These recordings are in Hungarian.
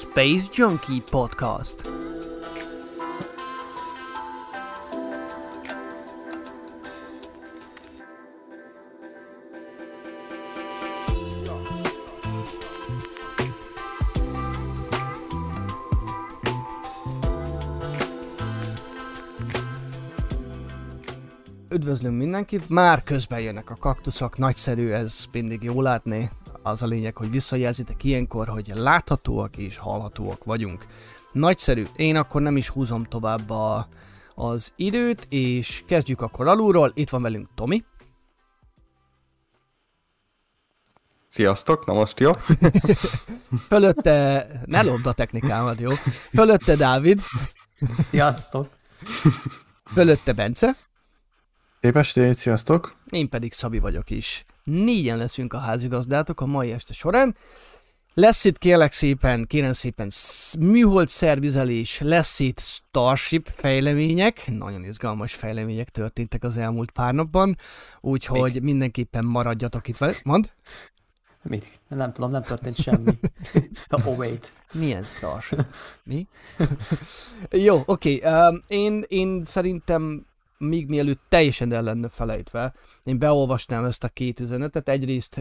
SpaceJanky Podcast. Üdvözlünk mindenkit, már közben jönnek a kaktuszok, nagyszerű, ez mindig jó látni. Az a lényeg, hogy visszajelzitek ilyenkor, hogy láthatóak és hallhatóak vagyunk. Nagyszerű, én akkor nem is húzom tovább az időt, és kezdjük akkor alulról. Itt van velünk Tomi. Sziasztok, na most jó. Fölötte, ne lopd a technikámat, jó? Fölötte Dávid. Sziasztok. Fölötte Bence. Szép estét, sziasztok! Én pedig Szabi vagyok is. Négyen leszünk a házigazdátok a mai este során. Lesz itt kérem szépen műhold szervizelés, lesz itt Starship fejlemények. Nagyon izgalmas fejlemények történtek az elmúlt pár napban, úgyhogy mindenképpen maradjatok itt velem. Mond? Mit? Nem tudom, nem történt semmi. Oh, wait. Milyen Starship? Mi? Jó, oké. Én szerintem még mielőtt teljesen el lenne felejtve, én beolvasnám ezt a két üzenetet. Egyrészt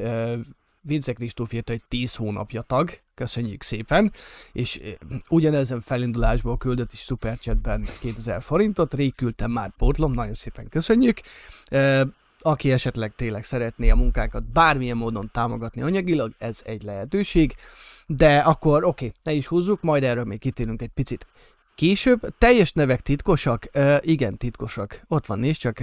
Vince Kristóf írta, hogy 10 hónapja tag, köszönjük szépen, és ugyanezen felindulásból küldött is Superchatben 2000 forintot, rég küldtem már pótlom, nagyon szépen köszönjük. Aki esetleg tényleg szeretné a munkánkat bármilyen módon támogatni anyagilag, ez egy lehetőség, de akkor oké, ne is húzzuk, majd erről még kitérünk egy picit később. Teljes nevek titkosak? Igen, titkosak. Ott van, nézd csak.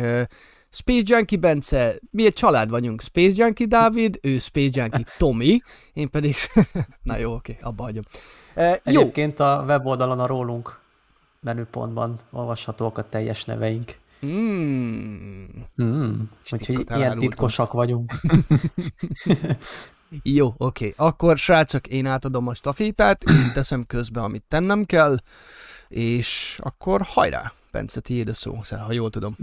SpaceJanky Bence, mi egy család vagyunk. SpaceJanky Dávid, ő SpaceJanky Tomi, én pedig... Na jó, oké, abba hagyom. Egyébként jó. A weboldalon a rólunk menüpontban olvashatóak a teljes neveink. Úgyhogy ilyen titkosak vagyunk. Jó, oké. Akkor srácok, én átadom a stafétát, én teszem közbe, amit tennem kell, és akkor hajrá, Bence, tiéd a szó, ha jól tudom.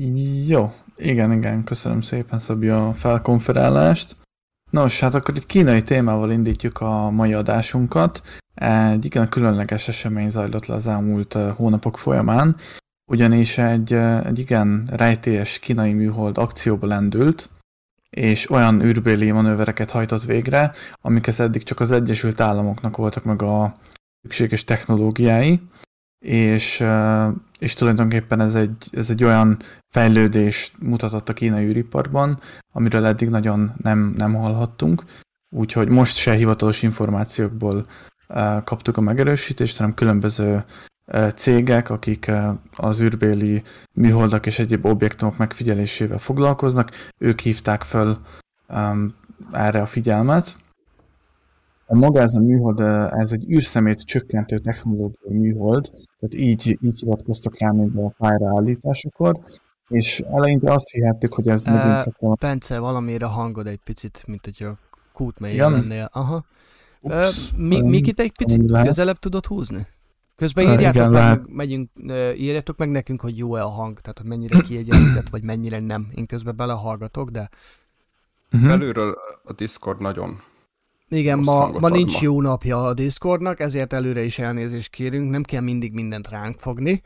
Jó, igen, köszönöm szépen, Szabi, a felkonferálást. Nos, hát akkor itt kínai témával indítjuk a mai adásunkat. Egy igen különleges esemény zajlott le az elmúlt hónapok folyamán, ugyanis egy igen rejtélyes kínai műhold akcióba lendült, és olyan űrbéli manővereket hajtott végre, amik eddig csak az Egyesült Államoknak voltak meg a szükséges technológiái, és tulajdonképpen ez egy olyan fejlődést mutatott a kínai űriparban, amiről eddig nagyon nem hallhattunk, úgyhogy most se hivatalos információkból kaptuk a megerősítést, hanem különböző cégek, akik az űrbéli műholdak és egyéb objektumok megfigyelésével foglalkoznak, ők hívták föl erre a figyelmet. Maga ez a műhold, ez egy űrszemét csökkentő technológiai műhold, tehát így hivatkoztak rá még a pályára állításakor, és eleinte azt hihettük, hogy ez megint csak a... Bence, valamire hangod egy picit, mint hogy a kút melyén lennél. Aha. Mikit egy picit közelebb tudod húzni? Közben írjátok meg nekünk, hogy jó-e a hang, tehát hogy mennyire kiegyenlített, vagy mennyire nem. Én közben belehallgatok, de... Előről a Discord nagyon... Igen, ma nincs jó napja a Discordnak, ezért előre is elnézést kérünk, nem kell mindig mindent ránk fogni.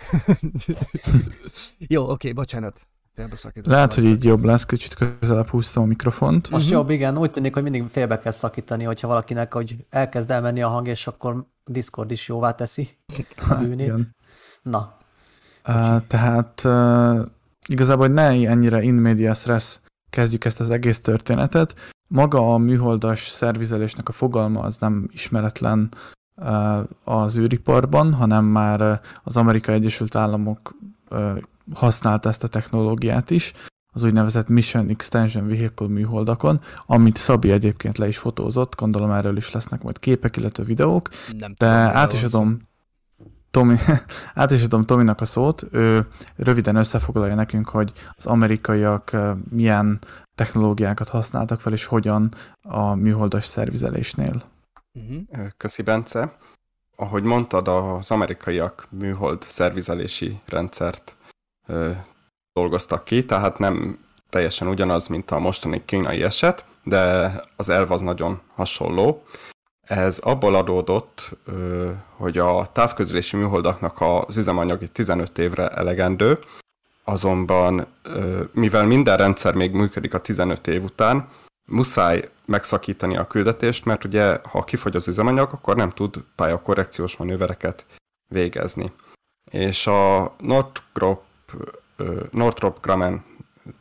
Jó, oké, bocsánat. Lehet, hogy így jobb lesz, kicsit közelebb húztam a mikrofont. Most jobb, igen, úgy tűnik, hogy mindig félbe kell szakítani, hogyha valakinek hogy elkezd elmenni a hang, és akkor Discord is jóvá teszi a bűnét. Na. Tehát igazából, hogy ne ennyire in media stress kezdjük ezt az egész történetet. Maga a műholdas szervizelésnek a fogalma az nem ismeretlen az űriparban, hanem már az Amerikai Egyesült Államok használta ezt a technológiát is, az úgynevezett Mission Extension Vehicle műholdakon, amit Szabi egyébként le is fotózott, gondolom erről is lesznek majd képek, illetve videók, át is adom Tominak a szót, ő röviden összefoglalja nekünk, hogy az amerikaiak milyen technológiákat használtak fel, és hogyan a műholdas szervizelésnél. Köszi, Bence. Ahogy mondtad, az amerikaiak műhold szervizelési rendszert dolgoztak ki, tehát nem teljesen ugyanaz, mint a mostani kínai eset, de az elv az nagyon hasonló. Ez abból adódott, hogy a távközlési műholdaknak az üzemanyagi 15 évre elegendő, azonban mivel minden rendszer még működik a 15 év után, muszáj megszakítani a küldetést, mert ugye, ha kifogy az üzemanyag, akkor nem tud pályakorrekciós manővereket végezni. És a Northrop Grumman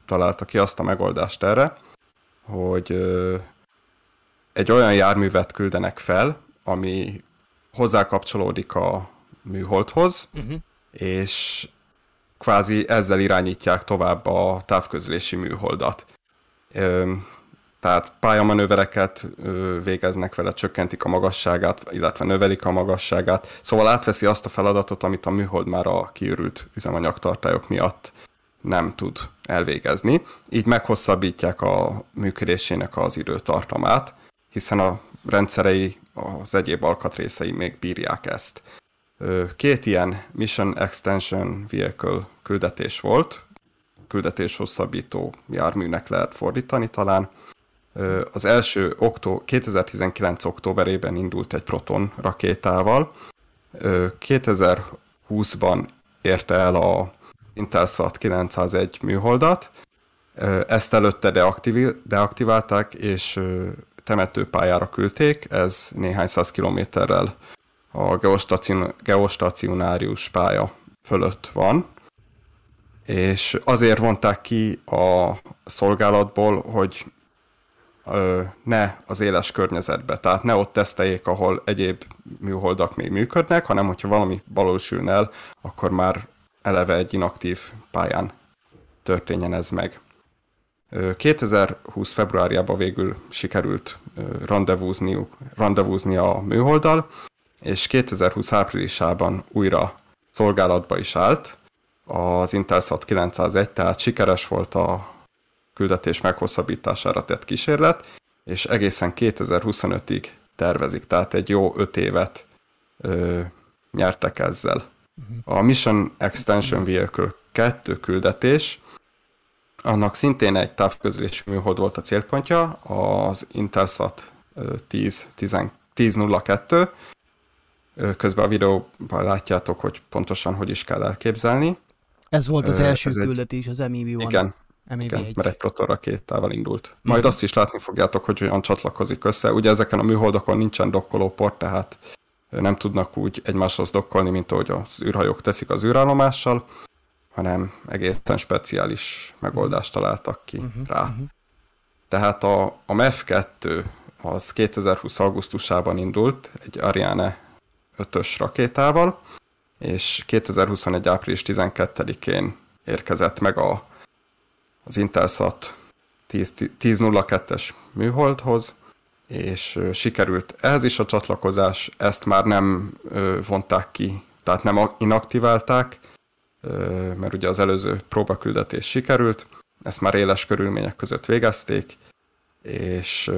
találta ki azt a megoldást erre, hogy egy olyan járművet küldenek fel, ami hozzákapcsolódik a műholdhoz, és kvázi ezzel irányítják tovább a távközlési műholdat. Tehát pályamanővereket végeznek vele, csökkentik a magasságát, illetve növelik a magasságát. Szóval átveszi azt a feladatot, amit a műhold már a kiürült üzemanyagtartályok miatt nem tud elvégezni. Így meghosszabbítják a működésének az időtartamát, hiszen a rendszerei, az egyéb alkatrészei még bírják ezt. Két ilyen Mission Extension Vehicle küldetés volt, küldetés hosszabbító járműnek lehet fordítani talán. Az első 2019. októberében indult egy Proton rakétával. 2020-ban érte el a Intelsat 901 műholdat. Ezt előtte deaktiválták, és temetőpályára küldték. Ez néhány száz kilométerrel a geostacionárius pálya fölött van. És azért vonták ki a szolgálatból, hogy ne az éles környezetbe, tehát ne ott teszteljék, ahol egyéb műholdak még működnek, hanem hogyha valami balul sülne el, akkor már eleve egy inaktív pályán történjen ez meg. 2020 februárjában végül sikerült randevúzni a műholddal, és 2020 áprilisában újra szolgálatba is állt az Intelsat 901, tehát sikeres volt a küldetés meghosszabbítására tett kísérlet, és egészen 2025-ig tervezik, tehát egy jó 5 évet nyertek ezzel. A Mission Extension Vehicle 2 küldetés, annak szintén egy távközlési műhold volt a célpontja, az Intelsat 1002, közben a videóban látjátok, hogy pontosan hogy is kell elképzelni. Ez volt az első küldetés, az MEV-1. Igen, mert egy Proton rakétával indult. Majd azt is látni fogjátok, hogy olyan csatlakozik össze. Ugye ezeken a műholdakon nincsen dokkolóport, tehát nem tudnak úgy egymáshoz dokkolni, mint ahogy az űrhajók teszik az űrállomással, hanem egészen speciális megoldást találtak ki rá. Tehát a MEV-2 az 2020. augusztusában indult egy Ariane 5-ös rakétával, és 2021. április 12-én érkezett meg az Intelsat 1002-es műholdhoz, és sikerült ehhez is a csatlakozás, ezt már nem vonták ki, tehát nem inaktiválták, mert ugye az előző próbaküldetés sikerült, ezt már éles körülmények között végezték, és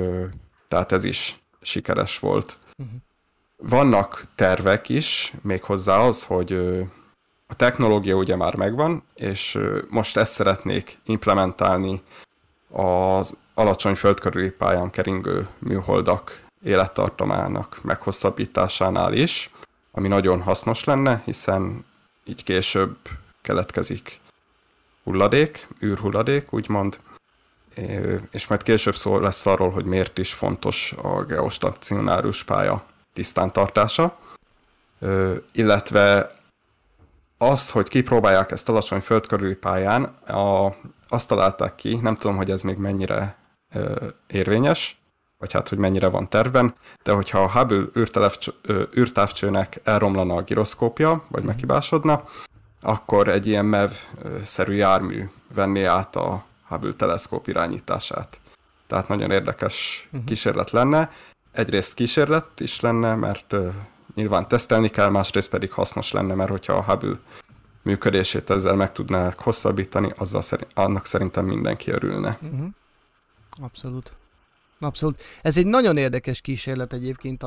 tehát ez is sikeres volt. Vannak tervek is, méghozzá az, hogy a technológia ugye már megvan, és most ezt szeretnék implementálni az alacsony földkörüli pályán keringő műholdak élettartamának meghosszabbításánál is, ami nagyon hasznos lenne, hiszen így később keletkezik hulladék, űrhulladék, úgymond, és majd később szó lesz arról, hogy miért is fontos a geostacionárius pálya tisztántartása, illetve az, hogy kipróbálják ezt alacsony földkörüli pályán, azt találták ki, nem tudom, hogy ez még mennyire érvényes, vagy hát, hogy mennyire van tervben, de hogyha a Hubble űrtávcsőnek elromlana a giroszkópja, vagy meghibásodna, akkor egy ilyen MEV-szerű jármű venné át a Hubble teleszkóp irányítását. Tehát nagyon érdekes kísérlet lenne. Egyrészt kísérlet is lenne, mert nyilván tesztelni kell, másrészt pedig hasznos lenne, mert hogyha a Hubble működését ezzel meg tudnák hosszabbítani, annak szerintem mindenki örülne. Abszolút. Abszolút. Ez egy nagyon érdekes kísérlet egyébként,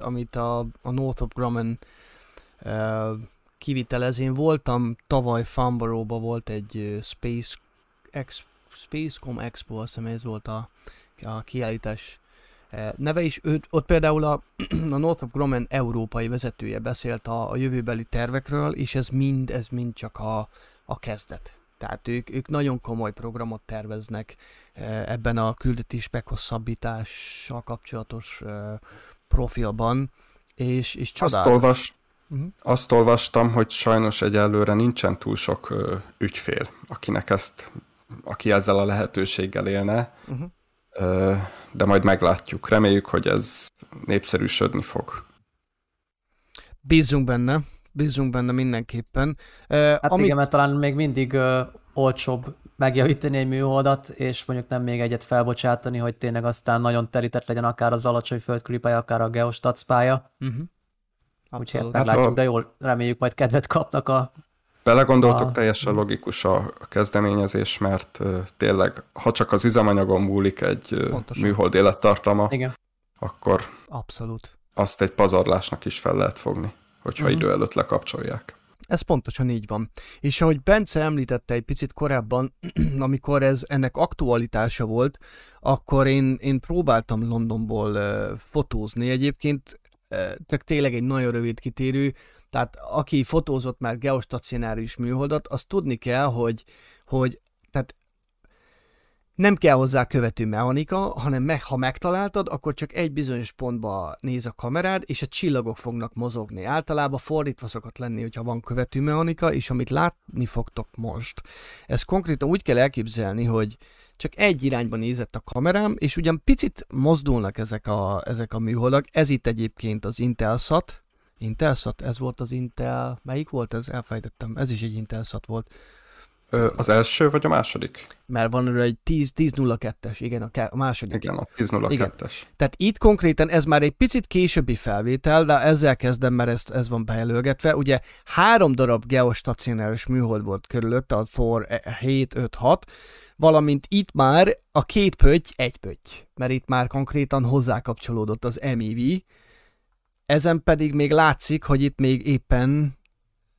amit a Northrop Grumman kivitelez. Én voltam tavaly Farnborough-ba, volt egy Spacecom Expo, azt hiszem ez volt a kiállítás neve is. Ott például a Northrop Grumman európai vezetője beszélt a jövőbeli tervekről, és ez mind csak a kezdet. Tehát ők nagyon komoly programot terveznek ebben a küldetés meghosszabbítással kapcsolatos profilban, és csodálatos. Azt olvastam, hogy sajnos egyelőre nincsen túl sok ügyfél, aki ezzel a lehetőséggel élne, de majd meglátjuk. Reméljük, hogy ez népszerűsödni fog. Bízunk benne mindenképpen. Igen, mert talán még mindig olcsóbb megjavítani egy műholdat, és mondjuk nem még egyet felbocsátani, hogy tényleg aztán nagyon telített legyen akár az alacsony földkörüli pálya, akár a geostac pálya. Úgyhogy meglátjuk, de jól reméljük, majd kedvet kapnak a... Belegondoltok, teljesen logikus a kezdeményezés, mert tényleg, ha csak az üzemanyagon múlik egy műhold élettartama, akkor abszolút azt egy pazarlásnak is fel lehet fogni, hogyha idő előtt lekapcsolják. Ez pontosan így van. És ahogy Bence említette egy picit korábban, amikor ennek aktualitása volt, akkor én próbáltam Londonból fotózni. Egyébként tényleg egy nagyon rövid kitérő, tehát aki fotózott már geostacionáris műholdat, azt tudni kell, hogy tehát nem kell hozzá követő mechanika, hanem ha megtaláltad, akkor csak egy bizonyos pontba néz a kamerád, és a csillagok fognak mozogni. Általában fordítva szokott lenni, hogyha van követő mechanika, és amit látni fogtok most. Ez konkrétan úgy kell elképzelni, hogy csak egy irányba nézett a kamerám, és ugyan picit mozdulnak ezek a műholdak. Ez itt egyébként az Intelsat. Intelsat? Ez volt az Intel... Melyik volt ez? Elfejtettem. Ez is egy Intelsat volt. Az első vagy a második? Mert van egy 10.02-es, igen, a második. Igen, a 10.02-es. Tehát itt konkrétan ez már egy picit későbbi felvétel, de ezzel kezdem, mert ez van bejelölgetve. Ugye 3 darab geostacionáris műhold volt körülött, a For 756, valamint itt már a 2 pötty, 1 pötty, mert itt már konkrétan hozzákapcsolódott az MIV. Ezen pedig még látszik, hogy itt még éppen,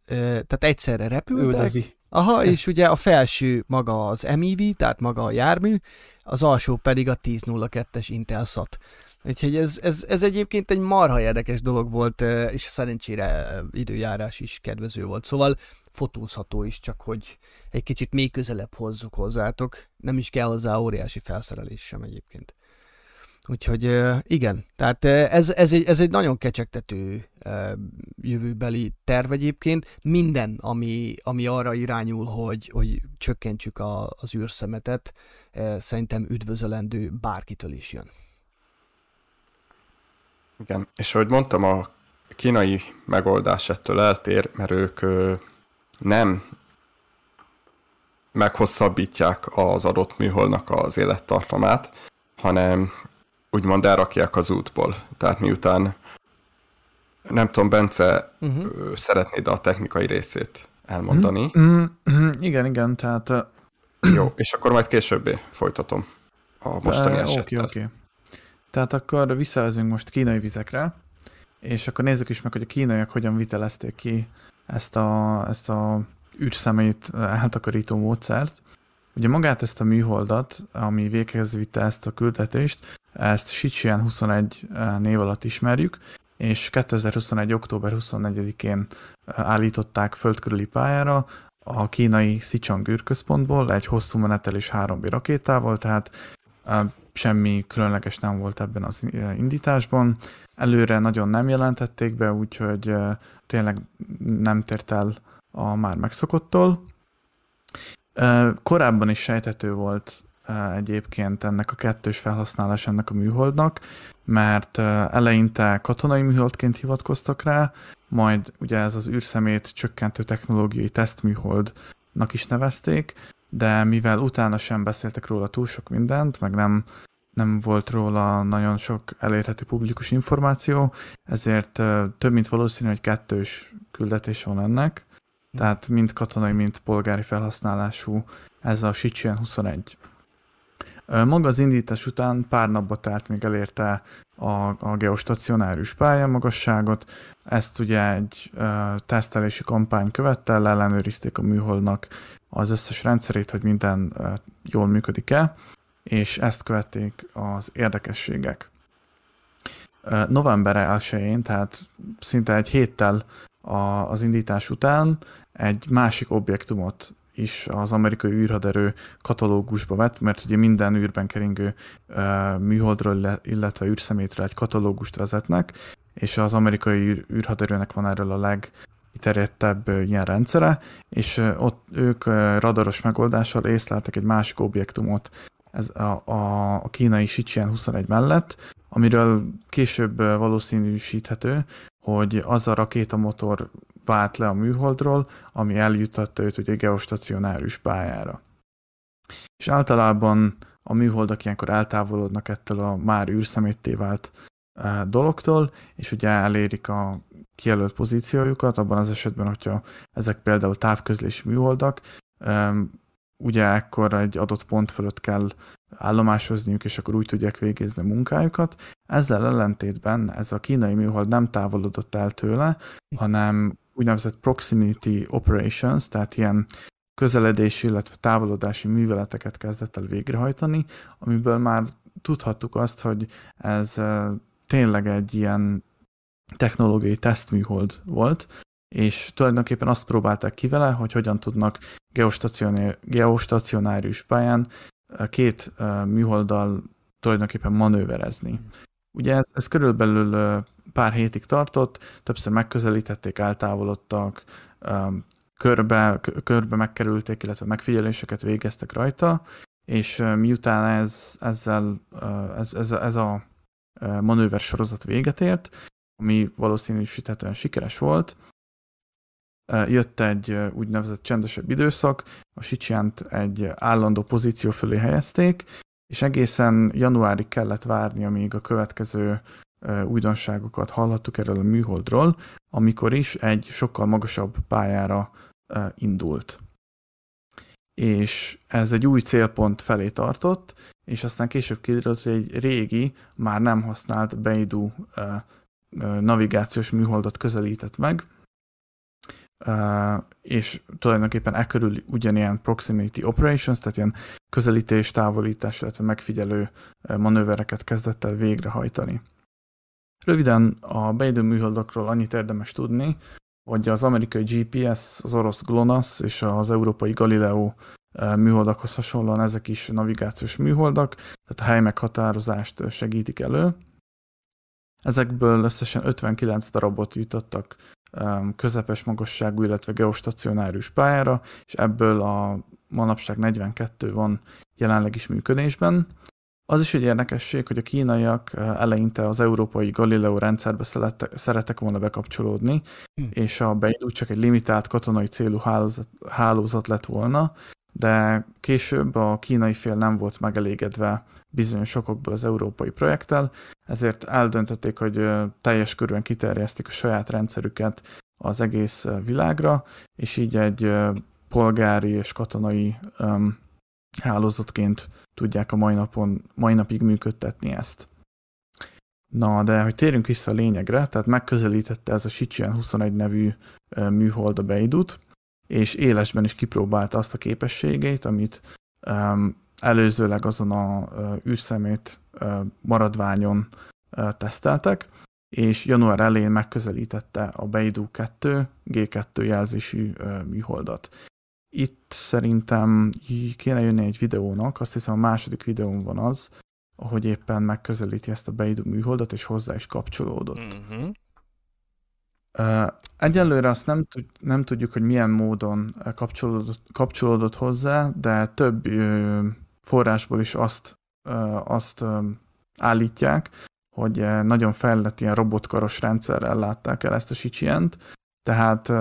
tehát egyszerre repültek. Üldözi. Aha, és ugye a felső maga az MIV, tehát maga a jármű, az alsó pedig a 10.02-es Intelsat. Úgyhogy ez egyébként egy marha érdekes dolog volt, és szerencsére időjárás is kedvező volt. Szóval fotózható is, csak hogy egy kicsit még közelebb hozzuk hozzátok. Nem is kell hozzá óriási felszerelés sem egyébként. Úgyhogy igen, tehát ez egy nagyon kecsegtető jövőbeli terv egyébként. Minden, ami arra irányul, hogy csökkentsük az űrszemetet, szerintem üdvözölendő, bárkitől is jön. Igen, és ahogy mondtam, a kínai megoldás ettől eltér, mert ők nem meghosszabbítják az adott műholdnak az élettartamát, hanem úgymond elrakják az útból. Tehát miután, nem tudom, Bence, szeretnéd a technikai részét elmondani? Igen, tehát... Jó, és akkor majd későbbé folytatom a mostani esettel. Oké. Tehát akkor visszavezünk most kínai vizekre, és akkor nézzük is meg, hogy a kínaiak hogyan vitelezték ki ezt a űrszemélyt eltakarító módszert. Ugye magát ezt a műholdat, ami véghez vitte ezt a küldetést, ezt Shijian-21 név alatt ismerjük, és 2021. október 24-én állították földkörüli pályára a kínai Xichang űrközpontból egy hosszú menetelés 3B rakétával, tehát semmi különleges nem volt ebben az indításban. Előre nagyon nem jelentették be, úgyhogy tényleg nem tért el a már megszokottól. Korábban is sejthető volt egyébként ennek a kettős felhasználás ennek a műholdnak, mert eleinte katonai műholdként hivatkoztak rá, majd ugye ez az űrszemét csökkentő technológiai tesztműholdnak is nevezték, de mivel utána sem beszéltek róla túl sok mindent, meg nem volt róla nagyon sok elérhető publikus információ, ezért több mint valószínű, hogy kettős küldetés van ennek. Tehát mind katonai, mind polgári felhasználású ez a Shijian-21. Maga az indítás után pár napba telt, még elérte a geostacionárius pályamagasságot. Ezt ugye egy tesztelési kampány követte, ellenőrizték a műholdnak az összes rendszerét, hogy minden jól működik-e, és ezt követték az érdekességek. november 1-én, tehát szinte egy héttel az indítás után egy másik objektumot is az amerikai űrhaderő katalógusba vett, mert ugye minden űrben keringő műholdról, illetve űrszemétről egy katalógust vezetnek, és az amerikai űrhaderőnek van erről a legkiterjedtebb ilyen rendszere, és ott ők radaros megoldással észleltek egy másik objektumot a kínai Shijian-21 mellett, amiről később valószínűsíthető, hogy az a rakétamotor vált le a műholdról, ami eljutatta őt ugye geostacionáris pályára. És általában a műholdak ilyenkor eltávolodnak ettől a már űrszemétté vált dologtól, és ugye elérik a kijelölt pozíciójukat, abban az esetben, hogyha ezek például távközlési műholdak, ugye ekkor egy adott pont fölött kell állomásozniuk, és akkor úgy tudják végezni a munkájukat. Ezzel ellentétben ez a kínai műhold nem távolodott el tőle, hanem úgynevezett proximity operations, tehát ilyen közeledési, illetve távolodási műveleteket kezdett el végrehajtani, amiből már tudhattuk azt, hogy ez tényleg egy ilyen technológiai tesztműhold volt, és tulajdonképpen azt próbálták ki vele, hogy hogyan tudnak geostacionárius pályán két műholddal tulajdonképpen manőverezni. Ugye ez körülbelül pár hétig tartott, többször megközelítették, eltávolodtak, körbe megkerülték, illetve megfigyeléseket végeztek rajta, és miután ez a manőver sorozat véget ért, ami valószínűsíthetően sikeres volt, jött egy úgynevezett csendesebb időszak, a Xichant egy állandó pozíció fölé helyezték, és egészen januárig kellett várni, amíg a következő újdonságokat hallhattuk erről a műholdról, amikor is egy sokkal magasabb pályára indult. És ez egy új célpont felé tartott, és aztán később kiderült, hogy egy régi, már nem használt Beidou navigációs műholdat közelített meg, és tulajdonképpen e körül ugyanilyen proximity operations, tehát ilyen közelítés, távolítás, illetve megfigyelő manővereket kezdett el végrehajtani. Röviden a Beidou műholdokról annyit érdemes tudni, hogy az amerikai GPS, az orosz GLONASS és az európai Galileo műholdakhoz hasonlóan ezek is navigációs műholdak, tehát a hely meghatározást segítik elő. Ezekből összesen 59 darabot jutottak közepes magasságú, illetve geostacionárius pályára, és ebből a manapság 42 van jelenleg is működésben. Az is egy érdekesség, hogy a kínaiak eleinte az európai Galileo rendszerbe szerettek volna bekapcsolódni, és a Beidou csak egy limitált katonai célú hálózat lett volna, de később a kínai fél nem volt megelégedve bizonyos okokból az európai projekttel, ezért eldöntötték, hogy teljes körűen kiterjesztik a saját rendszerüket az egész világra, és így egy polgári és katonai hálózatként tudják a mai napig működtetni ezt. Na, de hogy térjünk vissza a lényegre, tehát megközelítette ez a Shijian-21 nevű műhold a Beidut, és élesben is kipróbálta azt a képességét, amit előzőleg azon a űrszemét maradványon teszteltek, és január elején megközelítette a Beidou 2 G2 jelzésű műholdat. Itt szerintem kéne jönni egy videónak, azt hiszem a második videón van az, ahogy éppen megközelíti ezt a Beidou műholdat, és hozzá is kapcsolódott. Egyelőre azt nem tudjuk, hogy milyen módon kapcsolódott hozzá, de több forrásból is azt állítják, hogy nagyon fejlett ilyen robotkaros rendszerrel látták el ezt a Shijiant, tehát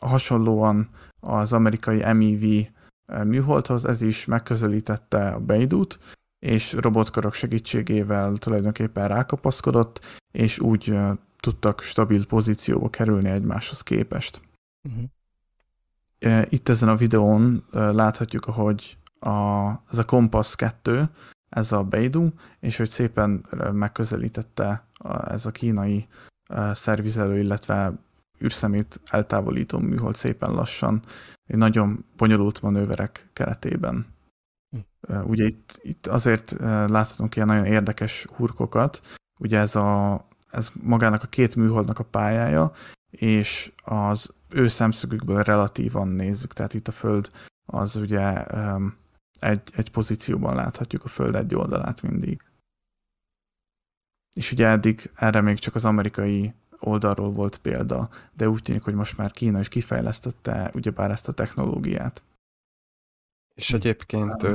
hasonlóan az amerikai MEV műholdhoz ez is megközelítette a Beidut, és robotkarok segítségével tulajdonképpen rákapaszkodott, és úgy tudtak stabil pozícióba kerülni egymáshoz képest. Itt ezen a videón láthatjuk, ahogy ez a Kompasz 2, ez a Beidou, és hogy szépen megközelítette ez a kínai szervizelő, illetve űrszemét eltávolító műhold szépen lassan, egy nagyon bonyolult manőverek keretében. Ugye itt azért láthatunk ilyen nagyon érdekes hurkokat, ugye ez a ez magának a két műholdnak a pályája, és az ő szemszögükből relatívan nézzük, tehát itt a Föld az ugye egy pozícióban láthatjuk a Föld egy oldalát mindig. És ugye eddig erre még csak az amerikai oldalról volt példa, de úgy tűnik, hogy most már Kína is kifejlesztette ugyebár ezt a technológiát. És egyébként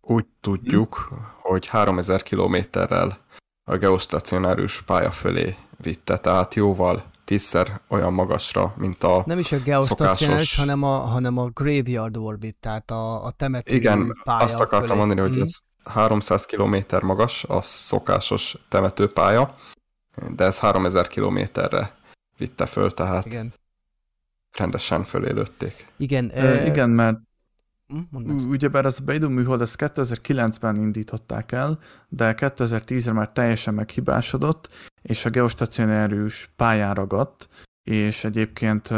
úgy tudjuk, hogy 3000 kilométerrel a geosztacionárius pálya fölé vitte, tehát jóval 10-szer olyan magasra, mint a szokásos... Nem is a geosztacionárius, hanem a graveyard orbit, tehát a temető pálya fölé. Igen, azt akartam mondani, hogy ez 300 kilométer magas a szokásos temetőpálya, de ez 3000 kilométerre vitte föl, tehát igen, rendesen fölélődték. Igen, igen, mert ugyebár az a Beidou műhold, ezt 2009-ben indították el, de 2010-re már teljesen meghibásodott, és a geostacionárius pályán ragadt, és egyébként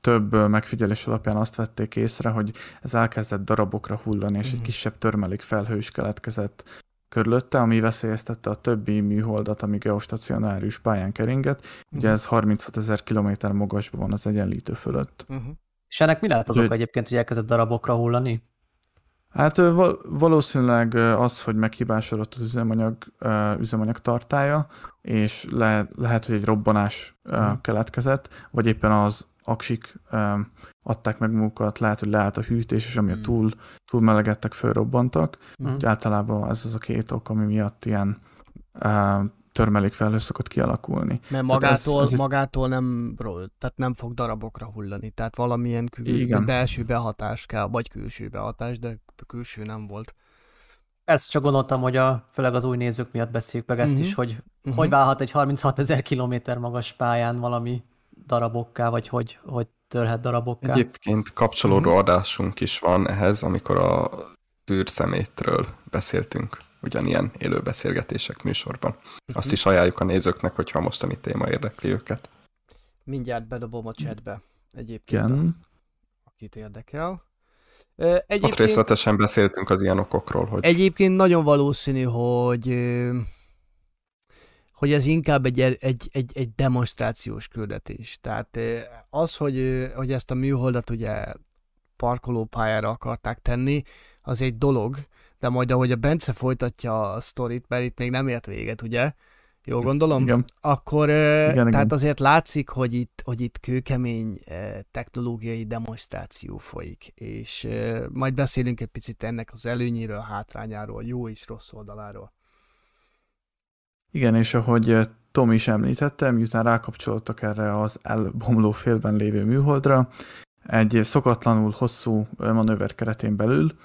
több megfigyelés alapján azt vették észre, hogy ez elkezdett darabokra hullani, és egy kisebb törmelék felhő is keletkezett körülötte, ami veszélyeztette a többi műholdat, ami geostacionárius pályán keringett. Ugye ez 36 000 kilométer magasban van az egyenlítő fölött. És ennek mi lehet az oka egyébként, hogy elkezdett darabokra hullani? Hát valószínűleg az, hogy meghibásodott az üzemanyag tartálya, és lehet, hogy egy robbanás keletkezett, vagy éppen az aksik adták meg magukat, lehet, hogy leállt a hűtés, és amiatt túl melegedtek, fölrobbantak. Általában ez az a két ok, ami miatt ilyen törmelékfelhő szokott kialakulni. Mert magától nem, tehát nem fog darabokra hullani, tehát valamilyen belső behatás kell, vagy külső behatás, de külső nem volt. Ezt csak gondoltam, hogy főleg az új nézők miatt beszéljük meg ezt is, hogy hogy válhat egy 36 000 kilométer magas pályán valami darabokká, vagy hogy törhet darabokká. Egyébként kapcsolódó adásunk is van ehhez, amikor a űrszemétről beszéltünk, ugyanilyen élő beszélgetések műsorban. Azt is ajánljuk a nézőknek, hogyha a mostani téma érdekli őket. Mindjárt bedobom a chatbe egyébként, akit érdekel. Ott részletesen beszéltünk az ilyen okokról, hogy... Egyébként nagyon valószínű, hogy ez inkább egy demonstrációs küldetés. Tehát az, hogy ezt a műholdat ugye parkolópályára akarták tenni, az egy dolog, de majd ahogy a Bence folytatja a sztorit, mert itt még nem ért véget, ugye? Jól gondolom? Igen. Akkor igen. Azért látszik, hogy itt kőkemény technológiai demonstráció folyik, és majd beszélünk egy picit ennek az előnyéről, hátrányáról, jó és rossz oldaláról. Igen, és ahogy Tom is említette, miután rákapcsolódtak erre az elbomló félben lévő műholdra, egy szokatlanul hosszú manőver keretén belül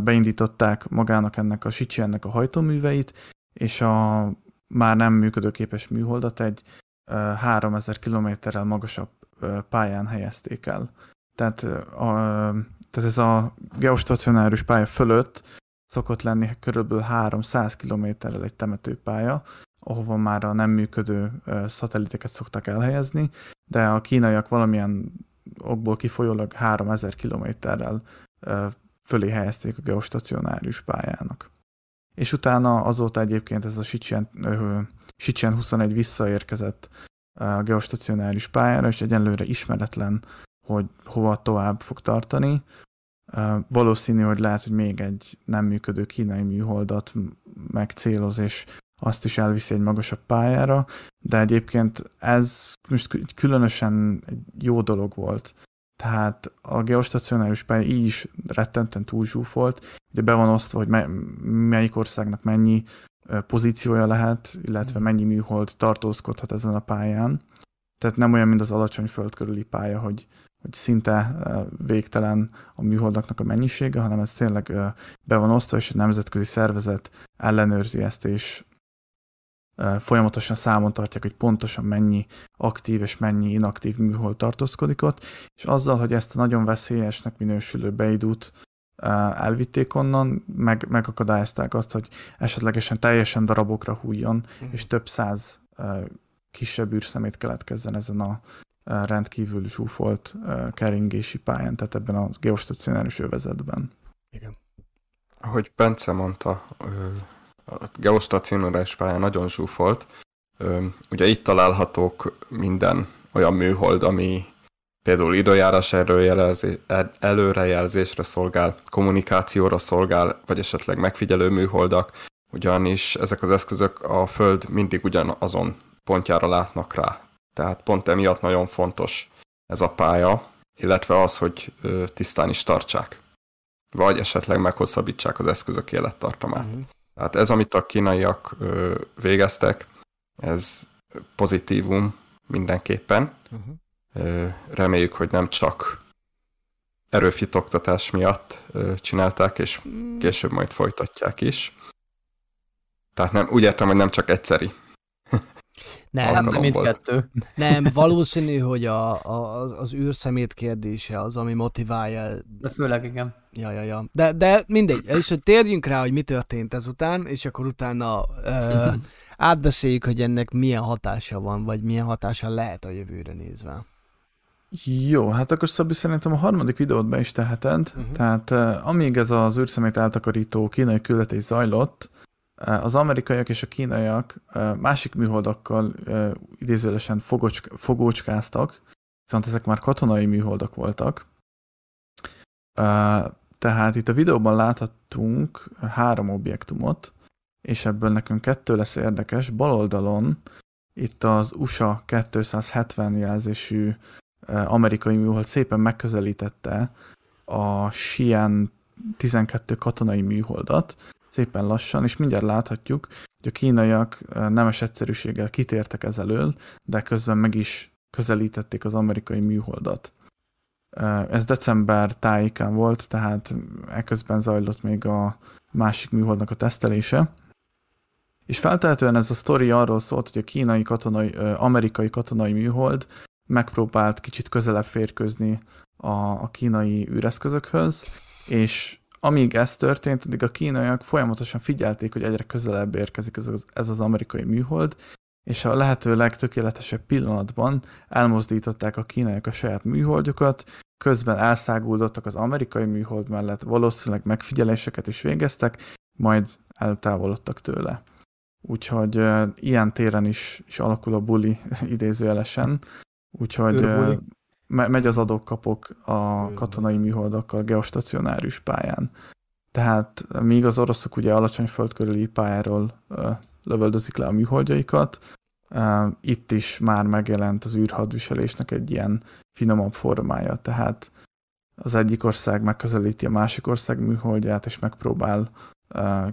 beindították magának ennek a Shijiannek a hajtóműveit, és a már nem működőképes műholdat egy 3000 kilométerrel magasabb pályán helyezték el. Tehát ez a geostacionárius pálya fölött szokott lenni körülbelül 300 kilométerrel egy temetőpálya, ahova már a nem működő szatelliteket szoktak elhelyezni, de a kínaiak valamilyen okból kifolyólag 3000 kilométerrel fölé helyezték a geostacionárius pályának. És utána azóta egyébként ez a Shijian-21 visszaérkezett a geostacionárius pályára, és egyenlőre ismeretlen, hogy hova tovább fog tartani. Valószínű, hogy lehet, hogy még egy nem működő kínai műholdat megcéloz, és azt is elviszi egy magasabb pályára, de egyébként ez most különösen egy jó dolog volt. Tehát a geostacionárius pálya így is rettentően túlzsúfolt, ugye be van osztva, hogy melyik országnak mennyi pozíciója lehet, illetve mennyi műhold tartózkodhat ezen a pályán. Tehát nem olyan, mint az alacsony föld körüli pálya, hogy szinte végtelen a műholdaknak a mennyisége, hanem ez tényleg be van osztva, és egy nemzetközi szervezet ellenőrzi ezt, és folyamatosan számon tartják, hogy pontosan mennyi aktív és mennyi inaktív műhold tartózkodik ott, és azzal, hogy ezt a nagyon veszélyesnek minősülő Beidút elvitték onnan, megakadályozták azt, hogy esetlegesen teljesen darabokra hulljon, és több száz kisebb űrszemét keletkezzen ezen a rendkívül zsúfolt keringési pályán, tehát ebben a geostacionárius övezetben. Igen. Ahogy Bence mondta, a Geoszta címleres pályán nagyon zsúfolt. Ugye itt találhatók minden olyan műhold, ami például időjárás előrejelzésre szolgál, kommunikációra szolgál, vagy esetleg megfigyelő műholdak, ugyanis ezek az eszközök a Föld mindig ugyanazon pontjára látnak rá. Tehát pont emiatt nagyon fontos ez a pálya, illetve az, hogy tisztán is tartsák, vagy esetleg meghosszabbítsák az eszközök élettartamát. Tehát ez, amit a kínaiak végeztek, ez pozitívum mindenképpen. Reméljük, hogy nem csak erőfitoktatás miatt csinálták, és később majd folytatják is. Tehát nem, úgy értem, hogy nem csak egyszeri. Nem mindkettő. Nem, valószínű, hogy az űrszemét kérdése az, ami motiválja. De főleg igen. Ja. De mindegy, és hogy térjünk rá, hogy mi történt ezután, és akkor utána átbeszéljük, hogy ennek milyen hatása van, vagy milyen hatása lehet a jövőre nézve. Jó, hát akkor Szabbi szerintem a harmadik videót be is teheted. Tehát amíg ez az űrszemét eltakarító kínai küldetés zajlott, az amerikaiak és a kínaiak másik műholdakkal idézőjelesen fogócskáztak, viszont ezek már katonai műholdak voltak. Tehát itt a videóban láthattunk 3 objektumot, és ebből nekünk 2 lesz érdekes. Bal oldalon itt az USA 270 jelzésű amerikai műhold szépen megközelítette a Xi'an 12 katonai műholdat, szépen lassan, és mindjárt láthatjuk, hogy a kínaiak nemes egyszerűséggel kitértek ez elől, de közben meg is közelítették az amerikai műholdat. Ez december tájékán volt, tehát eközben zajlott még a másik műholdnak a tesztelése. És feltehetően ez a sztori arról szólt, hogy a kínai katonai, amerikai katonai műhold megpróbált kicsit közelebb férkőzni a kínai űreszközökhöz, és amíg ez történt, addig a kínaiak folyamatosan figyelték, hogy egyre közelebb érkezik ez az amerikai műhold, és a lehető legtökéletesebb pillanatban elmozdították a kínaiak a saját műholdjukat, közben elszáguldottak az amerikai műhold mellett, valószínűleg megfigyeléseket is végeztek, majd eltávolodtak tőle. Úgyhogy ilyen téren is alakul a buli idézőjelesen, úgyhogy... megy az adok-kapok a katonai műholdakkal geostacionárius pályán. Tehát míg az oroszok ugye alacsony földkörüli pályáról lövöldözik le a műholdjaikat, itt is már megjelent az űrhadviselésnek egy ilyen finomabb formája. Tehát az egyik ország megközelíti a másik ország műholdját, és megpróbál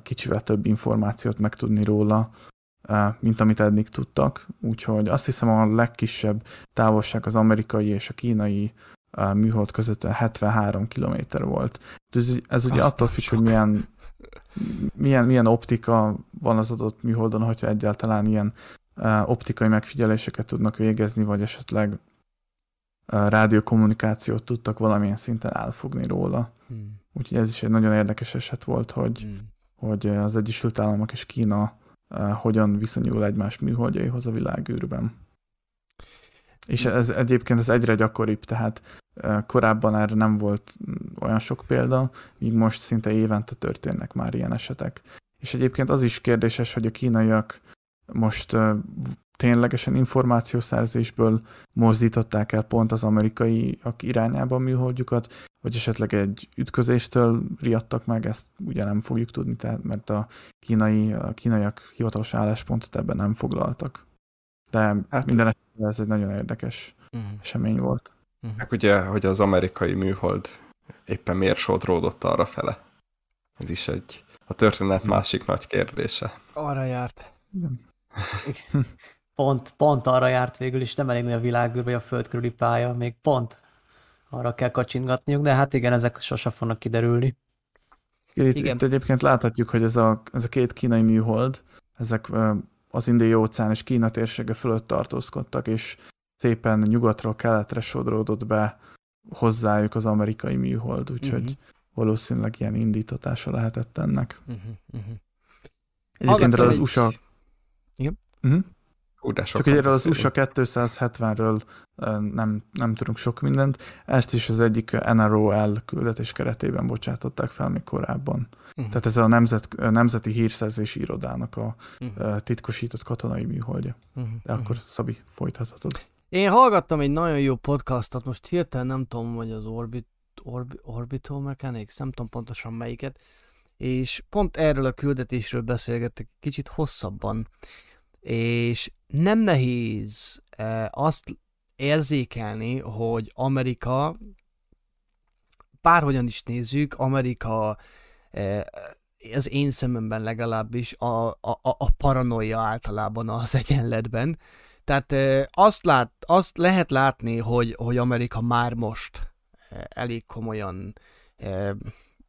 kicsivel több információt megtudni róla, mint amit eddig tudtak, úgyhogy azt hiszem a legkisebb távolság az amerikai és a kínai műhold között 73 kilométer volt. Ez ugye azt attól függ, hogy milyen optika van az adott műholdon, hogyha egyáltalán ilyen optikai megfigyeléseket tudnak végezni, vagy esetleg rádiókommunikációt tudtak valamilyen szinten elfogni róla. Úgyhogy ez is egy nagyon érdekes eset volt, hogy az Egyesült Államok és Kína hogyan viszonyul egymás műholdjaihoz a világűrben. És ez egyébként ez egyre gyakoribb, tehát korábban erre nem volt olyan sok példa, míg most szinte évente történnek már ilyen esetek. És egyébként az is kérdéses, hogy a kínaiak most ténylegesen információszerzésből mozdították el pont az amerikaiak irányába a műholdjukat, vagy esetleg egy ütközéstől riadtak meg, ezt ugye nem fogjuk tudni, tehát, mert a kínaiak hivatalos álláspontot ebben nem foglaltak. De hát minden esetben ez egy nagyon érdekes esemény volt. Ugye, hogy az amerikai műhold éppen miért sodródott arra fele. Ez is egy a történet másik nagy kérdése. Arra járt. Pont arra járt végül is, nem elég nagy a világűr, vagy a föld körüli pálya, még pont arra kell kacsintgatniuk, de hát igen, ezek sose fognak kiderülni. Itt egyébként láthatjuk, hogy ez a 2 kínai műhold, ezek az Indiai-óceán és Kína térsége fölött tartózkodtak, és szépen nyugatról keletre sodródott be hozzájuk az amerikai műhold, úgyhogy valószínűleg ilyen indítatása lehetett ennek. Egyébként az USA... Igen? Csak egyről az USA 270-ről nem tudunk sok mindent. Ezt is az egyik NROL küldetés keretében bocsátották fel még korábban. Uh-huh. Tehát ez a Nemzeti Hírszerzési Irodának a titkosított katonai műholdja. Uh-huh. De akkor Szabi, folytathatod. Én hallgattam egy nagyon jó podcastot, most hirtelen nem tudom, hogy az Orbital Mechanics, nem tudom pontosan melyiket, és pont erről a küldetésről beszélgettek kicsit hosszabban, és nem nehéz azt érzékelni, hogy Amerika, bárhogyan is nézzük, Amerika az én szememben legalábbis a paranoia általában az egyenletben. Tehát azt lehet látni, hogy Amerika már most elég komolyan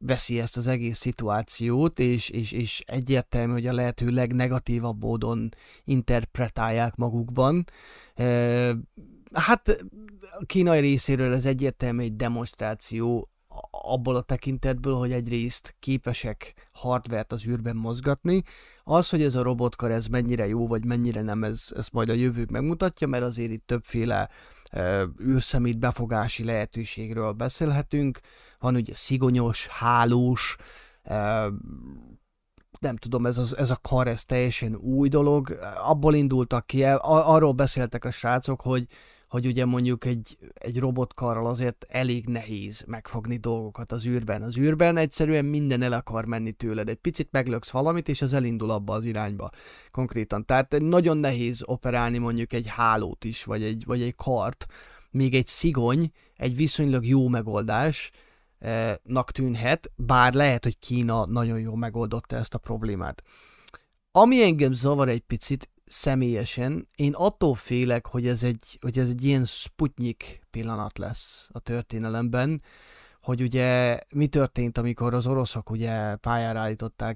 veszi ezt az egész szituációt, és egyértelmű, hogy a lehető legnegatívabb módon interpretálják magukban. Hát a kínai részéről ez egyértelmű egy demonstráció abból a tekintetből, hogy egyrészt képesek hardvert az űrben mozgatni. Az, hogy ez a robotkar ez mennyire jó, vagy mennyire nem, ez majd a jövő megmutatja, mert azért itt többféle űrszemét befogási lehetőségről beszélhetünk. Van ugye szigonyos, hálós, nem tudom, ez a kar, ez teljesen új dolog. Abból indultak ki, arról beszéltek a srácok, hogy ugye mondjuk egy robotkarral azért elég nehéz megfogni dolgokat az űrben. Az űrben egyszerűen minden el akar menni tőled. Egy picit meglöksz valamit, és az elindul abba az irányba konkrétan. Tehát nagyon nehéz operálni mondjuk egy hálót is, vagy egy kart. Még egy szigony egy viszonylag jó megoldásnak tűnhet, bár lehet, hogy Kína nagyon jól megoldotta ezt a problémát. Ami engem zavar egy picit, személyesen, én attól félek, hogy ez egy ilyen Sputnik pillanat lesz a történelemben, hogy ugye mi történt, amikor az oroszok ugye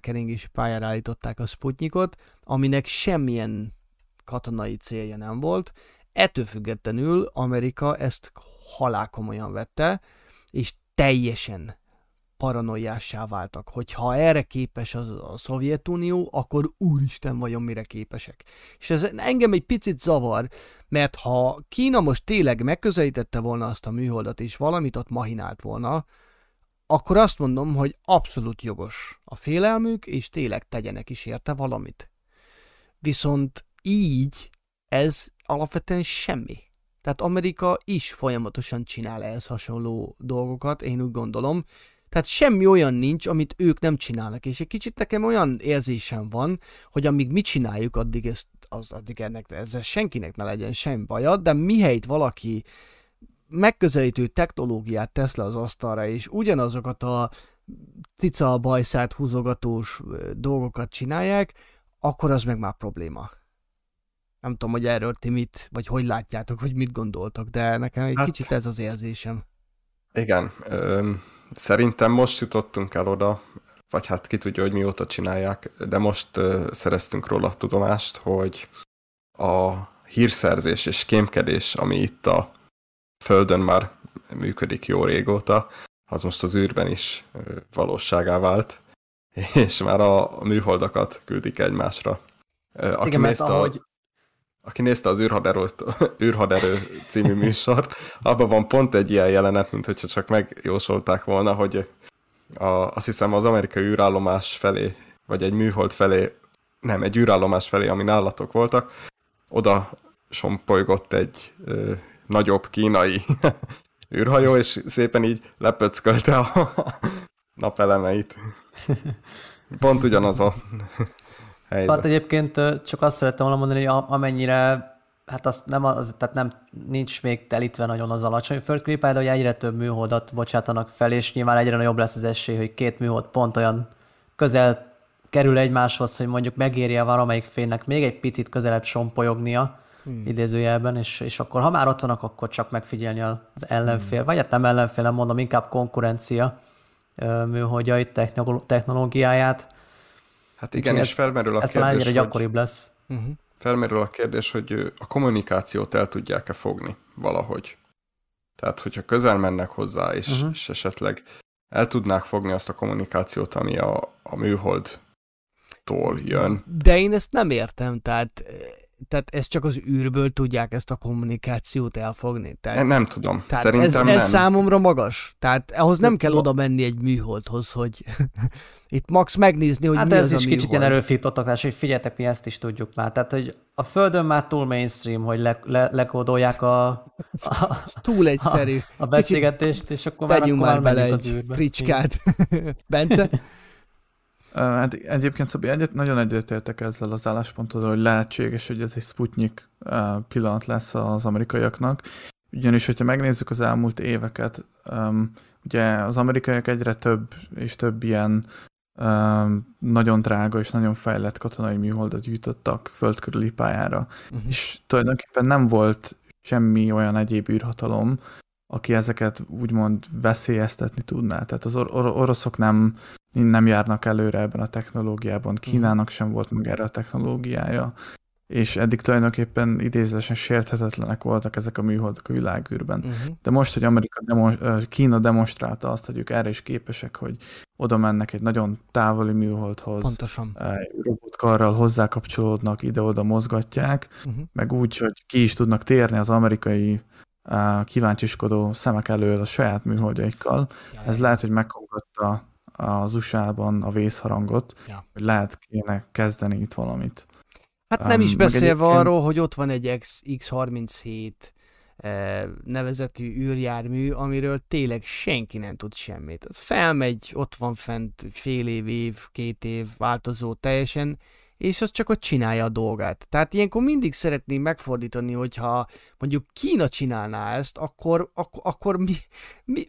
keringési pályára állították a Sputnikot, aminek semmilyen katonai célja nem volt. Ettől függetlenül Amerika ezt halálkomolyan vette, és teljesen paranoiássá váltak, hogyha erre képes a Szovjetunió, akkor úristen vajon mire képesek. És ez engem egy picit zavar, mert ha Kína most tényleg megközelítette volna azt a műholdat, és valamit ott mahinált volna, akkor azt mondom, hogy abszolút jogos a félelmük, és tényleg tegyenek is érte valamit. Viszont így ez alapvetően semmi. Tehát Amerika is folyamatosan csinál ehhez hasonló dolgokat, én úgy gondolom. Tehát semmi olyan nincs, amit ők nem csinálnak, és egy kicsit nekem olyan érzésem van, hogy amíg mi csináljuk, addig ezzel senkinek ne legyen semmi baja, de mihelyt valaki megközelítő technológiát tesz le az asztalra, és ugyanazokat a cica bajszát húzogatós dolgokat csinálják, akkor az meg már probléma. Nem tudom, hogy erről ti mit, vagy hogy látjátok, hogy mit gondoltok, de nekem egy kicsit ez az érzésem. Igen, szerintem most jutottunk el oda, vagy hát ki tudja, hogy mióta csinálják, de most szereztünk róla tudomást, hogy a hírszerzés és kémkedés, ami itt a Földön már működik jó régóta, az most az űrben is valóságá vált, és már a műholdakat küldik egymásra. Aki nézte az űrhaderő című műsort, abban van pont egy ilyen jelenet, mint hogyha csak megjósolták volna, hogy azt hiszem az amerikai űrállomás felé, vagy egy műhold felé, nem, egy űrállomás felé, ami nálatok voltak, oda sompolygott egy nagyobb kínai űrhajó, és szépen így lepöckölte a napelemeit. Pont ugyanaz a... Szóval hát egyébként csak azt szerettem volna mondani, hogy amennyire, hát azt nem, tehát nem nincs még telítve nagyon az alacsony földkripád, de hogy egyre több műholdat bocsátanak fel, és nyilván egyre nagyobb lesz az esély, hogy két műhold pont olyan közel kerül egymáshoz, hogy mondjuk megérje valamelyik félnek még egy picit közelebb sompolyognia idézőjelben, és akkor ha már ott vannak, akkor csak megfigyelni az ellenfél, vagy hát nem ellenfél, nem mondom, inkább konkurencia műholdjait, technológiáját. Hát igen, és felmerül a kérdés, gyakoribb lesz. Felmerül a kérdés, hogy a kommunikációt el tudják-e fogni valahogy. Tehát, hogyha közel mennek hozzá, és esetleg el tudnák fogni azt a kommunikációt, ami a műholdtól jön. De én ezt nem értem, tehát tehát ezt csak az űrből tudják ezt a kommunikációt elfogni. Tehát, nem tudom. Tehát szerintem ez számomra magas. Tehát ahhoz nem kell oda menni egy műholdhoz, hogy itt max megnézni, hogy hát mi az a műhold. Hát ez is kicsit ilyen erőfittatás, hogy figyeljetek, mi ezt is tudjuk már. Tehát, hogy a Földön már túl mainstream, hogy lekódolják túl egyszerű. A beszélgetést, és akkor már menjünk az űrbe. Fricskát. Bence? Hát egyébként Szabi, nagyon egyetértek ezzel az álláspontodról, hogy lehetséges, hogy ez egy Sputnik pillanat lesz az amerikaiaknak. Ugyanis, hogyha megnézzük az elmúlt éveket, ugye az amerikaiak egyre több és több ilyen nagyon drága és nagyon fejlett katonai műholdat gyűjtöttek föld körüli pályára. És tulajdonképpen nem volt semmi olyan egyéb űrhatalom, aki ezeket úgymond veszélyeztetni tudná. Tehát az oroszok nem járnak előre ebben a technológiában, Kínának sem volt meg erre a technológiája, és eddig tulajdonképpen idézősen sérthetetlenek voltak ezek a műholdak a világűrben. De most, hogy Kína demonstrálta azt, hogy ők erre is képesek, hogy oda mennek egy nagyon távoli műholdhoz, pontosan, robotkarral hozzákapcsolódnak, ide-oda mozgatják, meg úgy, hogy ki is tudnak térni az amerikai kíváncsiskodó szemek elől a saját műholdjaikkal. Jaj. Ez lehet, hogy megkongatta az USA-ban a vészharangot, hogy lehet kéne kezdeni itt valamit. Hát nem is beszélve arról, hogy ott van egy X37 nevezetű űrjármű, amiről tényleg senki nem tud semmit. Az felmegy, ott van fent fél év, két év, változó teljesen, és az csak ott csinálja a dolgát. Tehát ilyenkor mindig szeretném megfordítani, hogyha mondjuk Kína csinálná ezt, akkor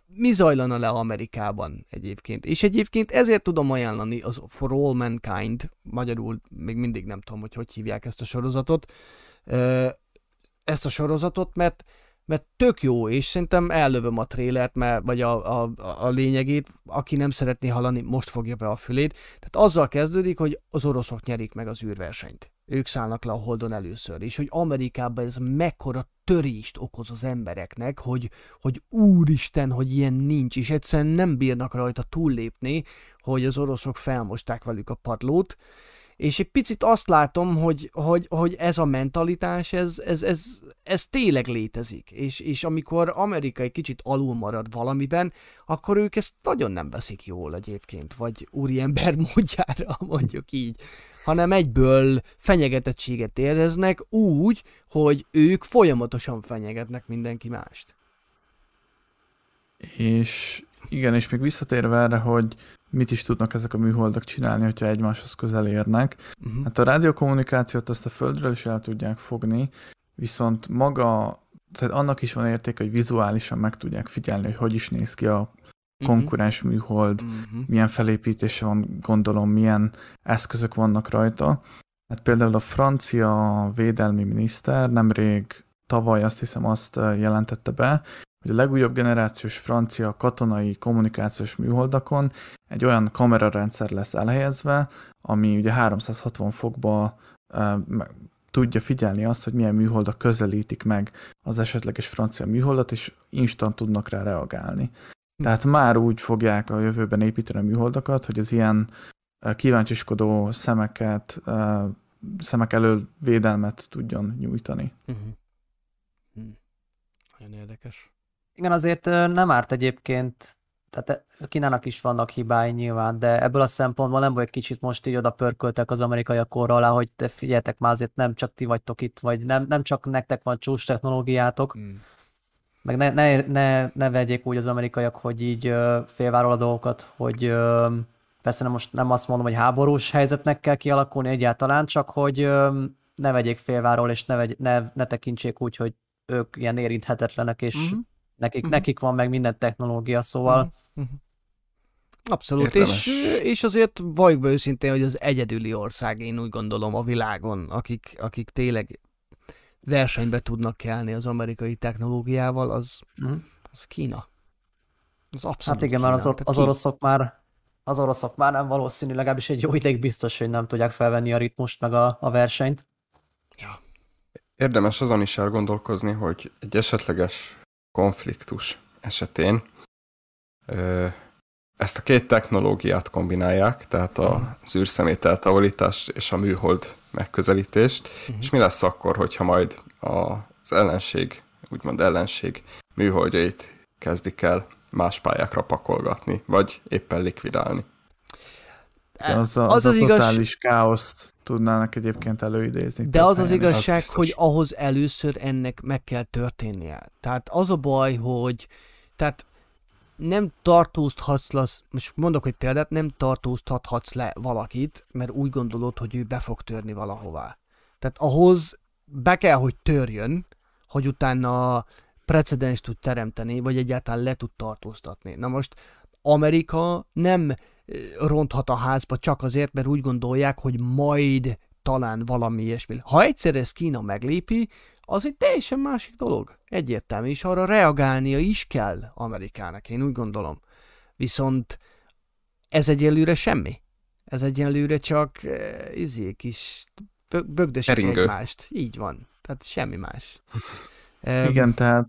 mi zajlana le Amerikában egyébként. És egyébként ezért tudom ajánlani az For All Mankind, magyarul még mindig nem tudom, hogy hívják ezt a sorozatot, mert tök jó, és szerintem ellövöm a trélert, vagy a lényegét, aki nem szeretné hallani, most fogja be a fülét. Tehát azzal kezdődik, hogy az oroszok nyerik meg az űrversenyt. Ők szállnak le a Holdon először, és hogy Amerikában ez mekkora törést okoz az embereknek, hogy úristen, hogy ilyen nincs, és egyszerűen nem bírnak rajta túllépni, hogy az oroszok felmosták velük a padlót. És egy picit azt látom, hogy ez a mentalitás, ez tényleg létezik. És amikor Amerika egy kicsit alul marad valamiben, akkor ők ezt nagyon nem veszik jól egyébként, vagy úriember módjára, mondjuk így, hanem egyből fenyegetettséget éreznek úgy, hogy ők folyamatosan fenyegetnek mindenki mást. És igen, és még visszatérve erre, hogy mit is tudnak ezek a műholdak csinálni, hogyha egymáshoz közel érnek. Hát a rádiókommunikációt azt a Földről is el tudják fogni, viszont tehát annak is van értéke, hogy vizuálisan meg tudják figyelni, hogy is néz ki a konkurens műhold, milyen felépítése van, gondolom, milyen eszközök vannak rajta. Hát például a francia védelmi miniszter nemrég tavaly azt jelentette be, hogy a legújabb generációs francia katonai kommunikációs műholdakon egy olyan kamerarendszer lesz elhelyezve, ami ugye 360 fokba tudja figyelni azt, hogy milyen műholdak közelítik meg az esetleges francia műholdat, és instant tudnak rá reagálni. Tehát már úgy fogják a jövőben építeni a műholdakat, hogy az ilyen kíváncsiskodó szemek elől védelmet tudjon nyújtani. Nagyon érdekes. Igen, azért nem árt egyébként, tehát Kínának is vannak hibái nyilván, de ebből a szempontból nem volt kicsit most így oda pörköltek az amerikaiak korra alá, hogy te figyeljetek már, azért nem csak ti vagytok itt, vagy nem csak nektek van csúcs technológiátok, meg ne vegyék úgy az amerikaiak, hogy így félváról a dolgokat, hogy persze most nem azt mondom, hogy háborús helyzetnek kell kialakulni egyáltalán, csak hogy ne vegyék félváról, és ne tekintsék úgy, hogy ők ilyen érinthetetlenek, és nekik van meg minden technológia, szóval... Abszolút, és azért valljuk be őszintén, hogy az egyedüli ország, én úgy gondolom, a világon, akik tényleg versenybe tudnak kelni az amerikai technológiával, az Kína. Az abszolút hát igen, Kína. Mert az oroszok már nem valószínű, legalábbis egy jó ideig biztos, hogy nem tudják felvenni a ritmust meg a versenyt. Ja. Érdemes azon is elgondolkozni, hogy egy esetleges konfliktus esetén ezt a két technológiát kombinálják, tehát az űrszemély eltávolítást és a műhold megközelítést, és mi lesz akkor, hogyha majd az ellenség, úgymond ellenség műholdjait kezdik el más pályákra pakolgatni, vagy éppen likvidálni. Az totális káoszt tudnának egyébként előidézni. De az az igazság, az hogy ahhoz először ennek meg kell történnie. Tehát az a baj, hogy tehát nem tartóztathatsz le, most mondok, hogy példát, nem tartóztathatsz le valakit, mert úgy gondolod, hogy ő be fog törni valahová. Tehát ahhoz be kell, hogy törjön, hogy utána precedens tud teremteni, vagy egyáltalán le tud tartóztatni. Na most Amerika nem ronthat a házba csak azért, mert úgy gondolják, hogy majd talán valami ilyesmi. Ha egyszer ez Kína meglépi, az egy teljesen másik dolog. Egyértelmű, és arra reagálnia is kell Amerikának, én úgy gondolom. Viszont ez egyelőre semmi. Ez egyelőre csak kis bögdösik egymást. Így van. Tehát semmi más. Igen, tehát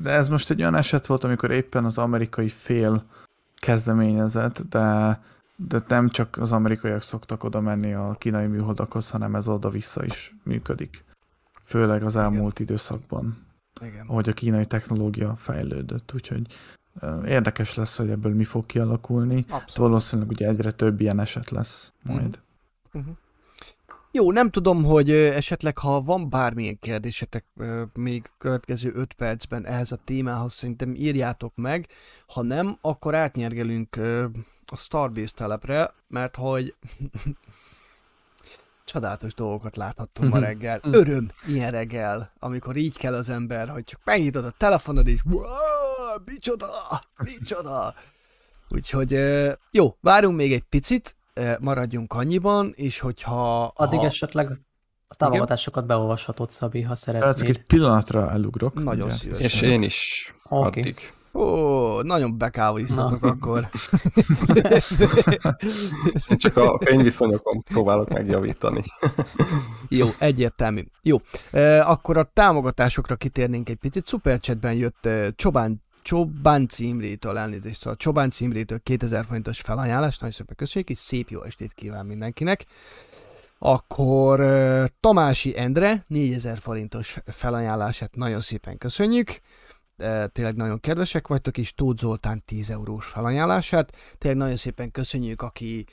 de ez most egy olyan eset volt, amikor éppen az amerikai fél kezdeményezett, de nem csak az amerikaiak szoktak oda menni a kínai műholdakhoz, hanem ez oda-vissza is működik. Főleg az elmúlt időszakban, ahogy a kínai technológia fejlődött. Úgyhogy érdekes lesz, hogy ebből mi fog kialakulni. Valószínűleg ugye egyre több ilyen eset lesz majd. Jó, nem tudom, hogy esetleg, ha van bármilyen kérdésetek még következő 5 percben ehhez a témához, szerintem írjátok meg. Ha nem, akkor átnyergelünk a Starbase telepre, mert hogy csodálatos dolgokat láthattunk ma reggel. Öröm ilyen reggel, amikor így kell az ember, hogy csak megnyitod a telefonod és wow, micsoda. Úgyhogy jó, várjunk még egy picit, maradjunk annyiban, és hogyha... Addig esetleg a támogatásokat beolvashatod, Szabi, ha szeretnéd. Csak egy pillanatra elugrok. Nagyon szívesen. És én is addig. Ó, nagyon bekávoliztatok akkor. Csak a fényviszonyokon próbálok megjavítani. Jó, egyértelmű. Jó, akkor a támogatásokra kitérnénk egy picit. Superchatben jött Csobánci Imrétől, elnézést, szóval Csobánci Imrétől 2000 forintos felajánlás, nagyon szépen köszönjük, és szép jó estét kíván mindenkinek. Akkor Tamási Endre 4000 forintos felajánlását nagyon szépen köszönjük. Tényleg nagyon kedvesek vagytok, és Tóth Zoltán 10 eurós felajánlását. Tényleg nagyon szépen köszönjük, aki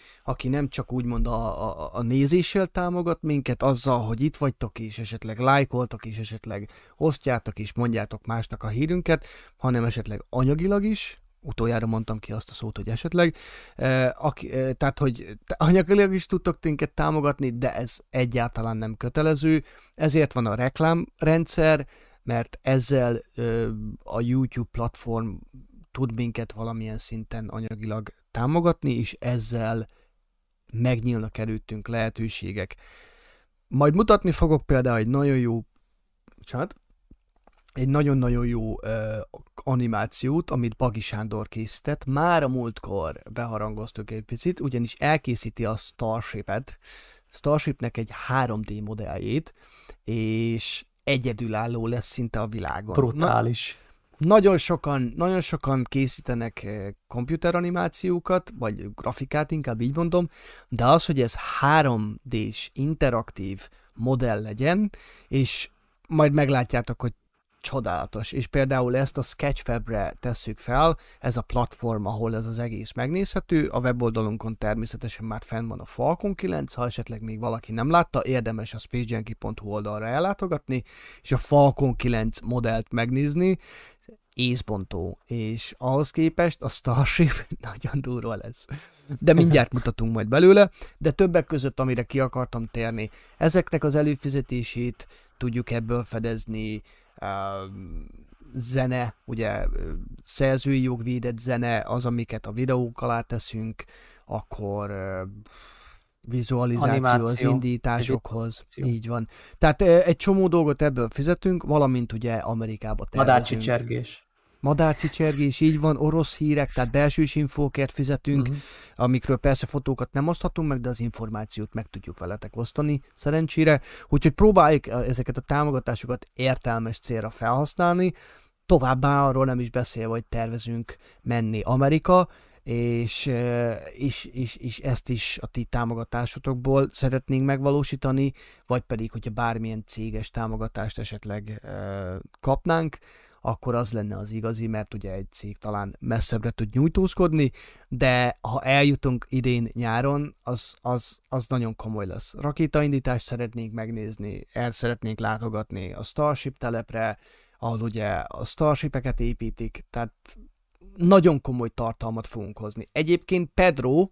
nem csak úgymond a nézéssel támogat minket, azzal, hogy itt vagytok, és esetleg lájkoltok, és esetleg osztjátok, és mondjátok másnak a hírünket, hanem esetleg anyagilag is. Utoljára mondtam ki azt a szót, hogy esetleg. Tehát, hogy anyagilag is tudtok minket támogatni, de ez egyáltalán nem kötelező. Ezért van a reklámrendszer, mert ezzel a YouTube platform tud minket valamilyen szinten anyagilag támogatni, és ezzel megnyílnak előttünk lehetőségek. Majd mutatni fogok például egy nagyon jó animációt, amit Bagi Sándor készített. Már a múltkor beharangoztuk egy picit, ugyanis elkészíti a Starship-et, Starshipnek egy 3D modelljét, és egyedülálló lesz szinte a világon. Brutális. Nagyon sokan készítenek komputeranimációkat, vagy grafikát, inkább így mondom, de az, hogy ez 3D-s interaktív modell legyen, és majd meglátjátok, hogy csodálatos. És például ezt a Sketchfabre tesszük fel, ez a platform, ahol ez az egész megnézhető. A weboldalunkon természetesen már fenn van a Falcon 9, ha esetleg még valaki nem látta, érdemes a SpaceJanky.hu oldalra ellátogatni, és a Falcon 9 modellt megnézni. Észbontó, és ahhoz képest a Starship nagyon durva lesz. De mindjárt mutatunk majd belőle, de többek között, amire ki akartam térni, ezeknek az előfizetését tudjuk ebből fedezni, zene, ugye szerzői jogvédett zene, az, amiket a videók alá teszünk, akkor vizualizáció animáció, az indításokhoz. Így van. Tehát egy csomó dolgot ebből fizetünk, valamint ugye Amerikába tervezünk. Madárcsicsergés, így van, orosz hírek, tehát belsős infókért fizetünk, amikről persze fotókat nem oszthatunk meg, de az információt meg tudjuk veletek osztani, szerencsére. Úgyhogy próbáljuk ezeket a támogatásokat értelmes célra felhasználni, továbbá arról nem is beszélve, hogy tervezünk menni Amerika, és ezt is a ti támogatásotokból szeretnénk megvalósítani, vagy pedig, hogyha bármilyen céges támogatást esetleg kapnánk, akkor az lenne az igazi, mert ugye egy cég talán messzebbre tud nyújtózkodni, de ha eljutunk idén nyáron, az nagyon komoly lesz. Rakétaindítást szeretnénk megnézni, el szeretnénk látogatni a Starship telepre, ahol ugye a Starshipeket építik, tehát nagyon komoly tartalmat fogunk hozni. Egyébként Pedro,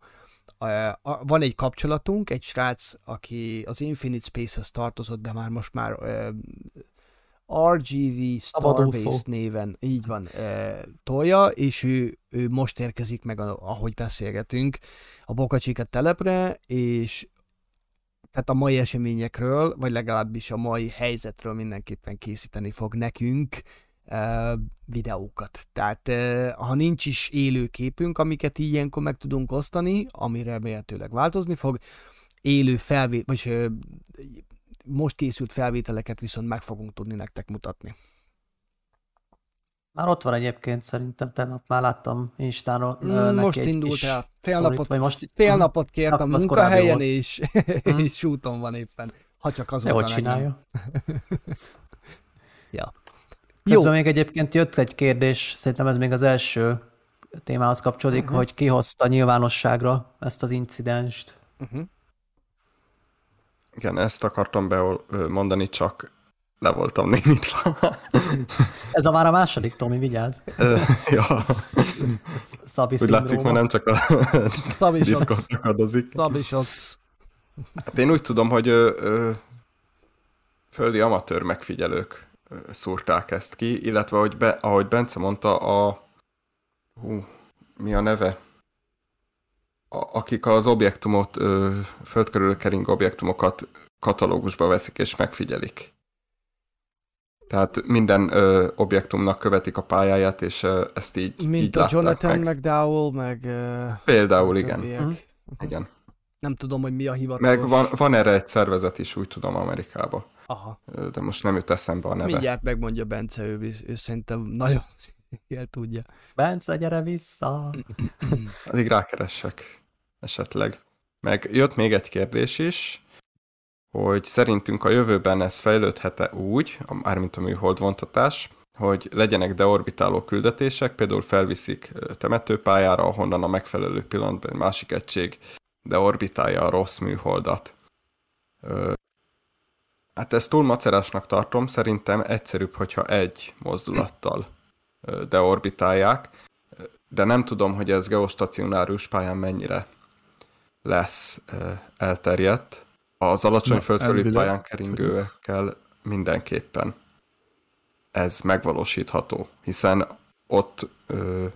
van egy kapcsolatunk, egy srác, aki az Infinite Space-hez tartozott, de már most már RGV Starbase néven, így van, tolja, és ő most érkezik meg, ahogy beszélgetünk, a Boca Chica telepre, és tehát a mai eseményekről, vagy legalábbis a mai helyzetről mindenképpen készíteni fog nekünk videókat. Tehát ha nincs is élő képünk, amiket ilyenkor meg tudunk osztani, amire remélhetőleg változni fog, élő felvétel, vagy most készült felvételeket viszont meg fogunk tudni nektek mutatni. Már ott van egyébként szerintem, tegnap már láttam Instáról. Most indult el, fél napot kért a munkahelyen, és úton van éppen, ha csak azóta nem csinálja. Ja. Közben még egyébként jött egy kérdés, szerintem ez még az első témához kapcsolódik, hogy ki hozta nyilvánosságra ezt az incidenst. Igen, ezt akartam mondani, csak le voltam némitva. Ez a már a második, Tomi, vigyázz. Ja. Szabi szindróma. Úgy látszik, már nem csak a Discord akadozik. Hát én úgy tudom, hogy földi amatőr megfigyelők szúrták ezt ki, illetve, hogy ahogy Bence mondta, mi a neve? Akik az objektumot, földkörül keringő objektumokat katalógusba veszik és megfigyelik. Tehát minden objektumnak követik a pályáját, és ezt így mint a Jonathan McDowell, meg... Például, igen. Igen. Nem tudom, hogy mi a hivatalos. Meg van erre egy szervezet is, úgy tudom, Amerikában. Aha. De most nem jut eszembe a neve. Mindjárt megmondja Bence, ő szerintem nagyon jól tudja. Bence, gyere vissza! Addig rákeressek esetleg. Meg jött még egy kérdés is, hogy szerintünk a jövőben ez fejlődhet-e úgy, mármint a műhold vontatás, hogy legyenek deorbitáló küldetések, például felviszik temetőpályára, ahonnan a megfelelő pillanatban egy másik egység deorbitálja a rossz műholdat. Hát ezt túl macerásnak tartom, szerintem egyszerűbb, hogyha egy mozdulattal deorbitálják, de nem tudom, hogy ez geostacionárius pályán mennyire lesz elterjedt. Az alacsony földkörüli pályán keringőekkel mindenképpen ez megvalósítható, hiszen ott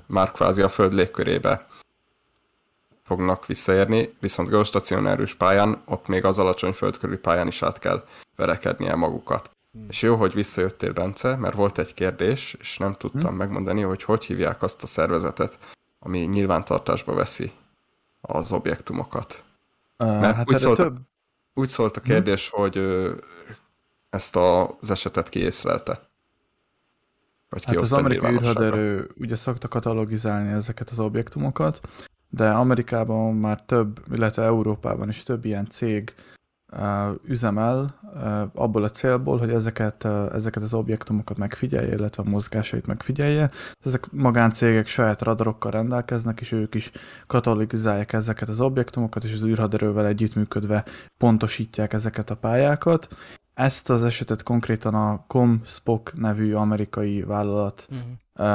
már kvázi a Föld légkörébe fognak visszaérni, viszont geostacionárius pályán, ott még az alacsony földkörüli pályán is át kell verekednie magukat. És jó, hogy visszajöttél, Bence, mert volt egy kérdés, és nem tudtam megmondani, hogy hívják azt a szervezetet, ami nyilvántartásba veszi az objektumokat. Mert hát úgy szólt a kérdés, hogy ezt az esetet ki észlelte. Vagy ki az amerikai űrhaderő ugye szokta katalogizálni ezeket az objektumokat, de Amerikában már több, illetve Európában is több ilyen cég üzemel abból a célból, hogy ezeket az objektumokat megfigyelje, illetve a mozgásait megfigyelje. Ezek magáncégek saját radarokkal rendelkeznek, és ők is katalogizálják ezeket az objektumokat, és az űrhaderővel együttműködve pontosítják ezeket a pályákat. Ezt az esetet konkrétan a ComSpOC nevű amerikai vállalat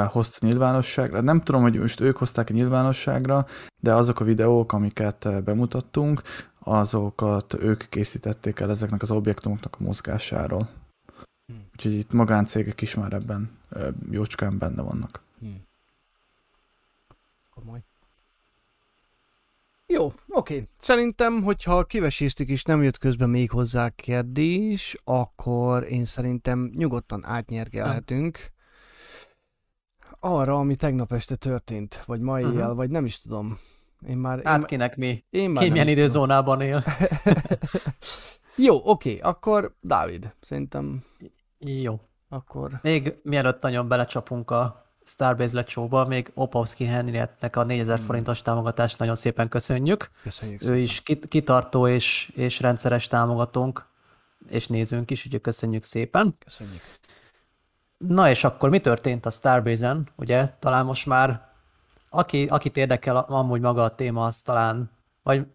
hozta nyilvánosságra. Nem tudom, hogy most ők hozták nyilvánosságra, de azok a videók, amiket bemutattunk, azokat ők készítették el ezeknek az objektumoknak a mozgásáról. Úgyhogy itt magáncégek is már ebben jócskán benne vannak. Komoly. Jó, oké. Szerintem, hogyha kiveséztük és nem jött közben még hozzá kérdés, akkor én szerintem nyugodtan átnyergelhetünk arra, ami tegnap este történt, vagy ma éjjel, vagy nem is tudom. Kinek mi? Ki milyen időzónában él? Jó, oké, akkor Dávid, szerintem... Jó. Akkor... Még mielőtt nagyon belecsapunk a Starbase lett showba, még Opowski Henrietnek a 4000 forintos támogatást nagyon szépen köszönjük. Köszönjük szépen. Ő is kitartó és rendszeres támogatónk, és nézőnk is, ugye köszönjük szépen. Köszönjük. Na és akkor mi történt a Starbase-en? Ugye talán most már, akit érdekel amúgy maga a téma, az talán, vagy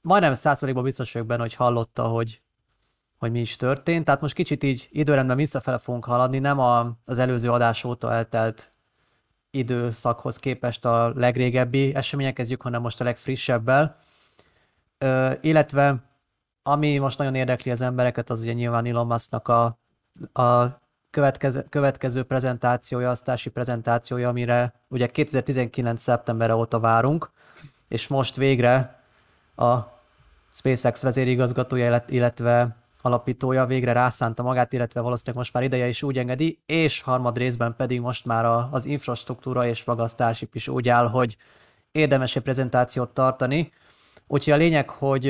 majdnem 100%-ban biztos vagyok benne, hogy hallotta, hogy mi is történt. Tehát most kicsit így időrendben visszafele fogunk haladni, nem az előző adás óta eltelt időszakhoz képest a legrégebbi események kezdjük, hanem most a legfrissebbel. Illetve ami most nagyon érdekli az embereket, az ugye nyilván Elon Musknak a következő prezentációja, a Starship prezentációja, amire ugye 2019. szeptemberre óta várunk, és most végre a SpaceX vezérigazgatója, illetve alapítója végre rászánta magát, illetve valószínűleg most már ideje is úgy engedi, és harmad részben pedig most már az infrastruktúra és maga a Starship is úgy áll, hogy érdemes egy prezentációt tartani. Úgyhogy a lényeg, hogy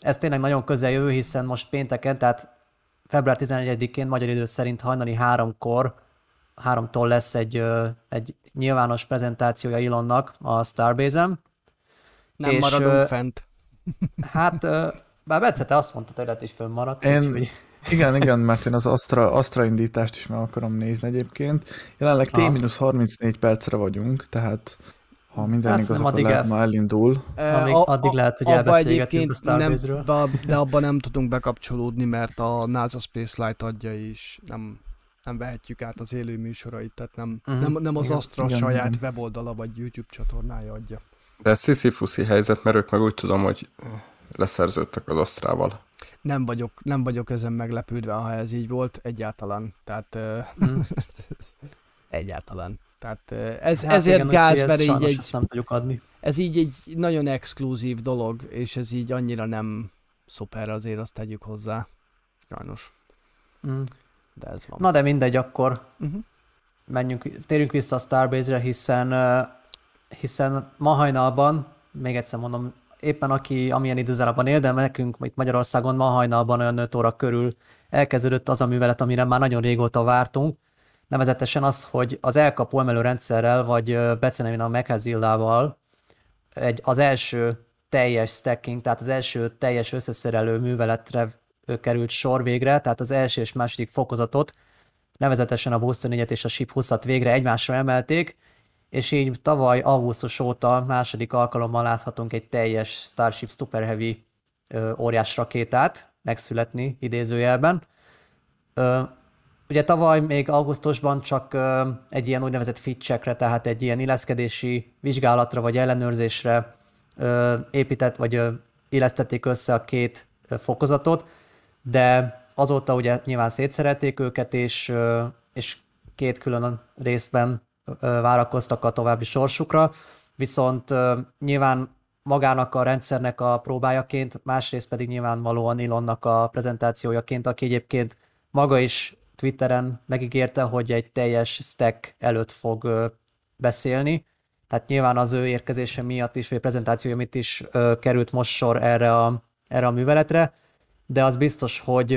ez tényleg nagyon közel jövő, hiszen most pénteken, tehát február 11-én magyar idő szerint hajnali 3-tól lesz egy nyilvános prezentációja Elonnak a Starbase-en. Nem maradunk fent. Hát... Bár Bence, te azt mondtad, hogy lehet, hogy fönnmaradsz. Igen, mert én az Astra indítást is meg akarom nézni egyébként. Jelenleg T-34 percre vagyunk, tehát ha minden igaz, akkor lehet, ma elindul. Addig lehet, hogy elbeszélgetünk a Starbase-ről. De abban nem tudunk bekapcsolódni, mert a NASA Spaceflight adja is, nem vehetjük át az élő műsorait, tehát nem az Astra saját weboldala vagy YouTube csatornája adja. De ez sziszifuszi helyzet, mert ők meg úgy tudom, hogy... leszerződtek az Astrával. Nem vagyok ezen meglepődve, ha ez így volt, egyáltalán. Tehát egyáltalán. Tehát ezért gáz, mert így ez így egy nagyon exkluzív dolog, és ez így annyira nem szuper, azért azt tegyük hozzá. Sajnos. De ez van. Na de mindegy, akkor térjünk vissza a Starbase-re, hiszen ma hajnalban, még egyszer mondom, éppen amilyen időzárában él, de nekünk itt Magyarországon ma hajnalban olyan 5 óra körül elkezdődött az a művelet, amire már nagyon régóta vártunk. Nevezetesen az, hogy az elkapó emelő rendszerrel, vagy becenevén a Mechazillával az első teljes stacking, tehát az első teljes összeszerelő műveletre került sor végre, tehát az első és második fokozatot, nevezetesen a Booster 4-et és a Ship 20-at végre egymásra emelték, és így tavaly augusztus óta második alkalommal láthatunk egy teljes Starship Super Heavy óriás rakétát megszületni idézőjelben. Ugye tavaly még augusztusban csak egy ilyen úgynevezett fit checkre, tehát egy ilyen illeszkedési vizsgálatra vagy ellenőrzésre illesztették össze a két fokozatot, de azóta ugye nyilván szétszerelték őket, és két külön részben várakoztak a további sorsukra, viszont nyilván magának a rendszernek a próbájaként, másrészt pedig nyilvánvalóan Elonnak a prezentációjaként, aki egyébként maga is Twitteren megígérte, hogy egy teljes stack előtt fog beszélni, tehát nyilván az ő érkezése miatt is, vagy prezentációja miatt is került most sor erre a műveletre, de az biztos, hogy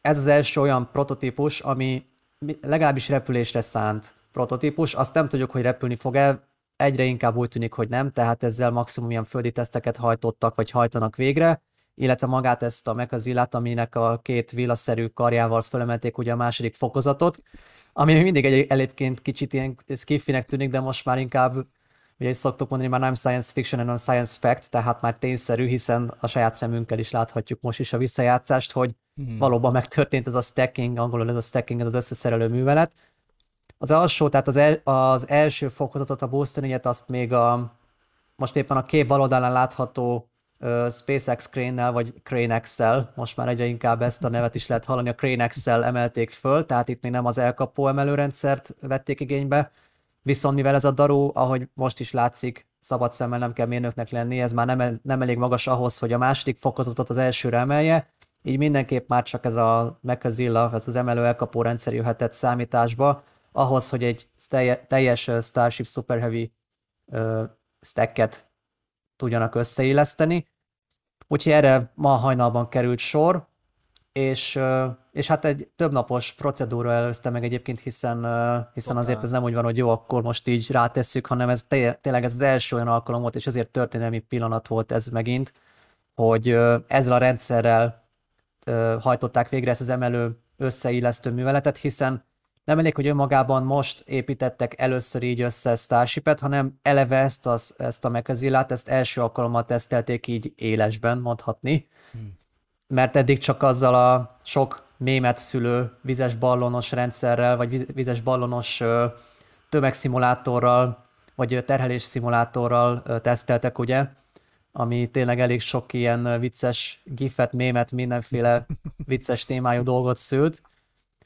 ez az első olyan prototípus, ami legalábbis repülésre szánt prototípus, azt nem tudjuk, hogy repülni fog-e, egyre inkább úgy tűnik, hogy nem, tehát ezzel maximum ilyen földi teszteket hajtottak, vagy hajtanak végre, illetve magát ezt a Mechazillát, aminek a két villaszerű karjával fölemelték ugye a második fokozatot, ami mindig egyébként kicsit ilyen skiffinek tűnik, de most már inkább, ugye szoktuk mondani, már nem science fiction, hanem science fact, tehát már tényszerű, hiszen a saját szemünkkel is láthatjuk most is a visszajátszást, hogy valóban megtörtént ez a stacking, angolul ez a stacking, ez az összeszerelő művelet. Az alsó, tehát az első fokozatot, a Booster 4-et, azt még most éppen a kép bal oldalán látható SpaceX Crane-nel, vagy Crane X-szel, most már egyre inkább ezt a nevet is lehet hallani, a Crane X-szel emelték föl, tehát itt még nem az elkapó emelőrendszert vették igénybe, viszont mivel ez a daru, ahogy most is látszik, szabad szemmel nem kell mérnöknek lenni, ez már nem elég magas ahhoz, hogy a második fokozatot az elsőre emelje, így mindenképp már csak ez a Mechazilla, ez az emelő-elkapó rendszer jöhetett számításba, ahhoz, hogy egy teljes Starship Super Heavy stacket tudjanak összeilleszteni. Úgyhogy erre ma hajnalban került sor, És hát egy többnapos procedúra előzte meg egyébként, hiszen azért ez nem úgy van, hogy jó, akkor most így rátesszük, hanem ez tényleg ez az első olyan alkalom volt, és ezért történelmi pillanat volt ez megint, hogy ezzel a rendszerrel hajtották végre ezt az emelő összeillesztő műveletet, hiszen nem elég, hogy önmagában most építettek először így össze Starshipet, hanem eleve ezt a Mechazillát, ezt első alkalommal tesztelték így élesben, mondhatni. Mert eddig csak azzal a sok mémet szülő vizes ballonos rendszerrel, vagy vizes ballonos tömegszimulátorral, vagy terhelés szimulátorral teszteltek, ugye? Ami tényleg elég sok ilyen vicces gifet, mémet, mindenféle vicces témájú dolgot szült.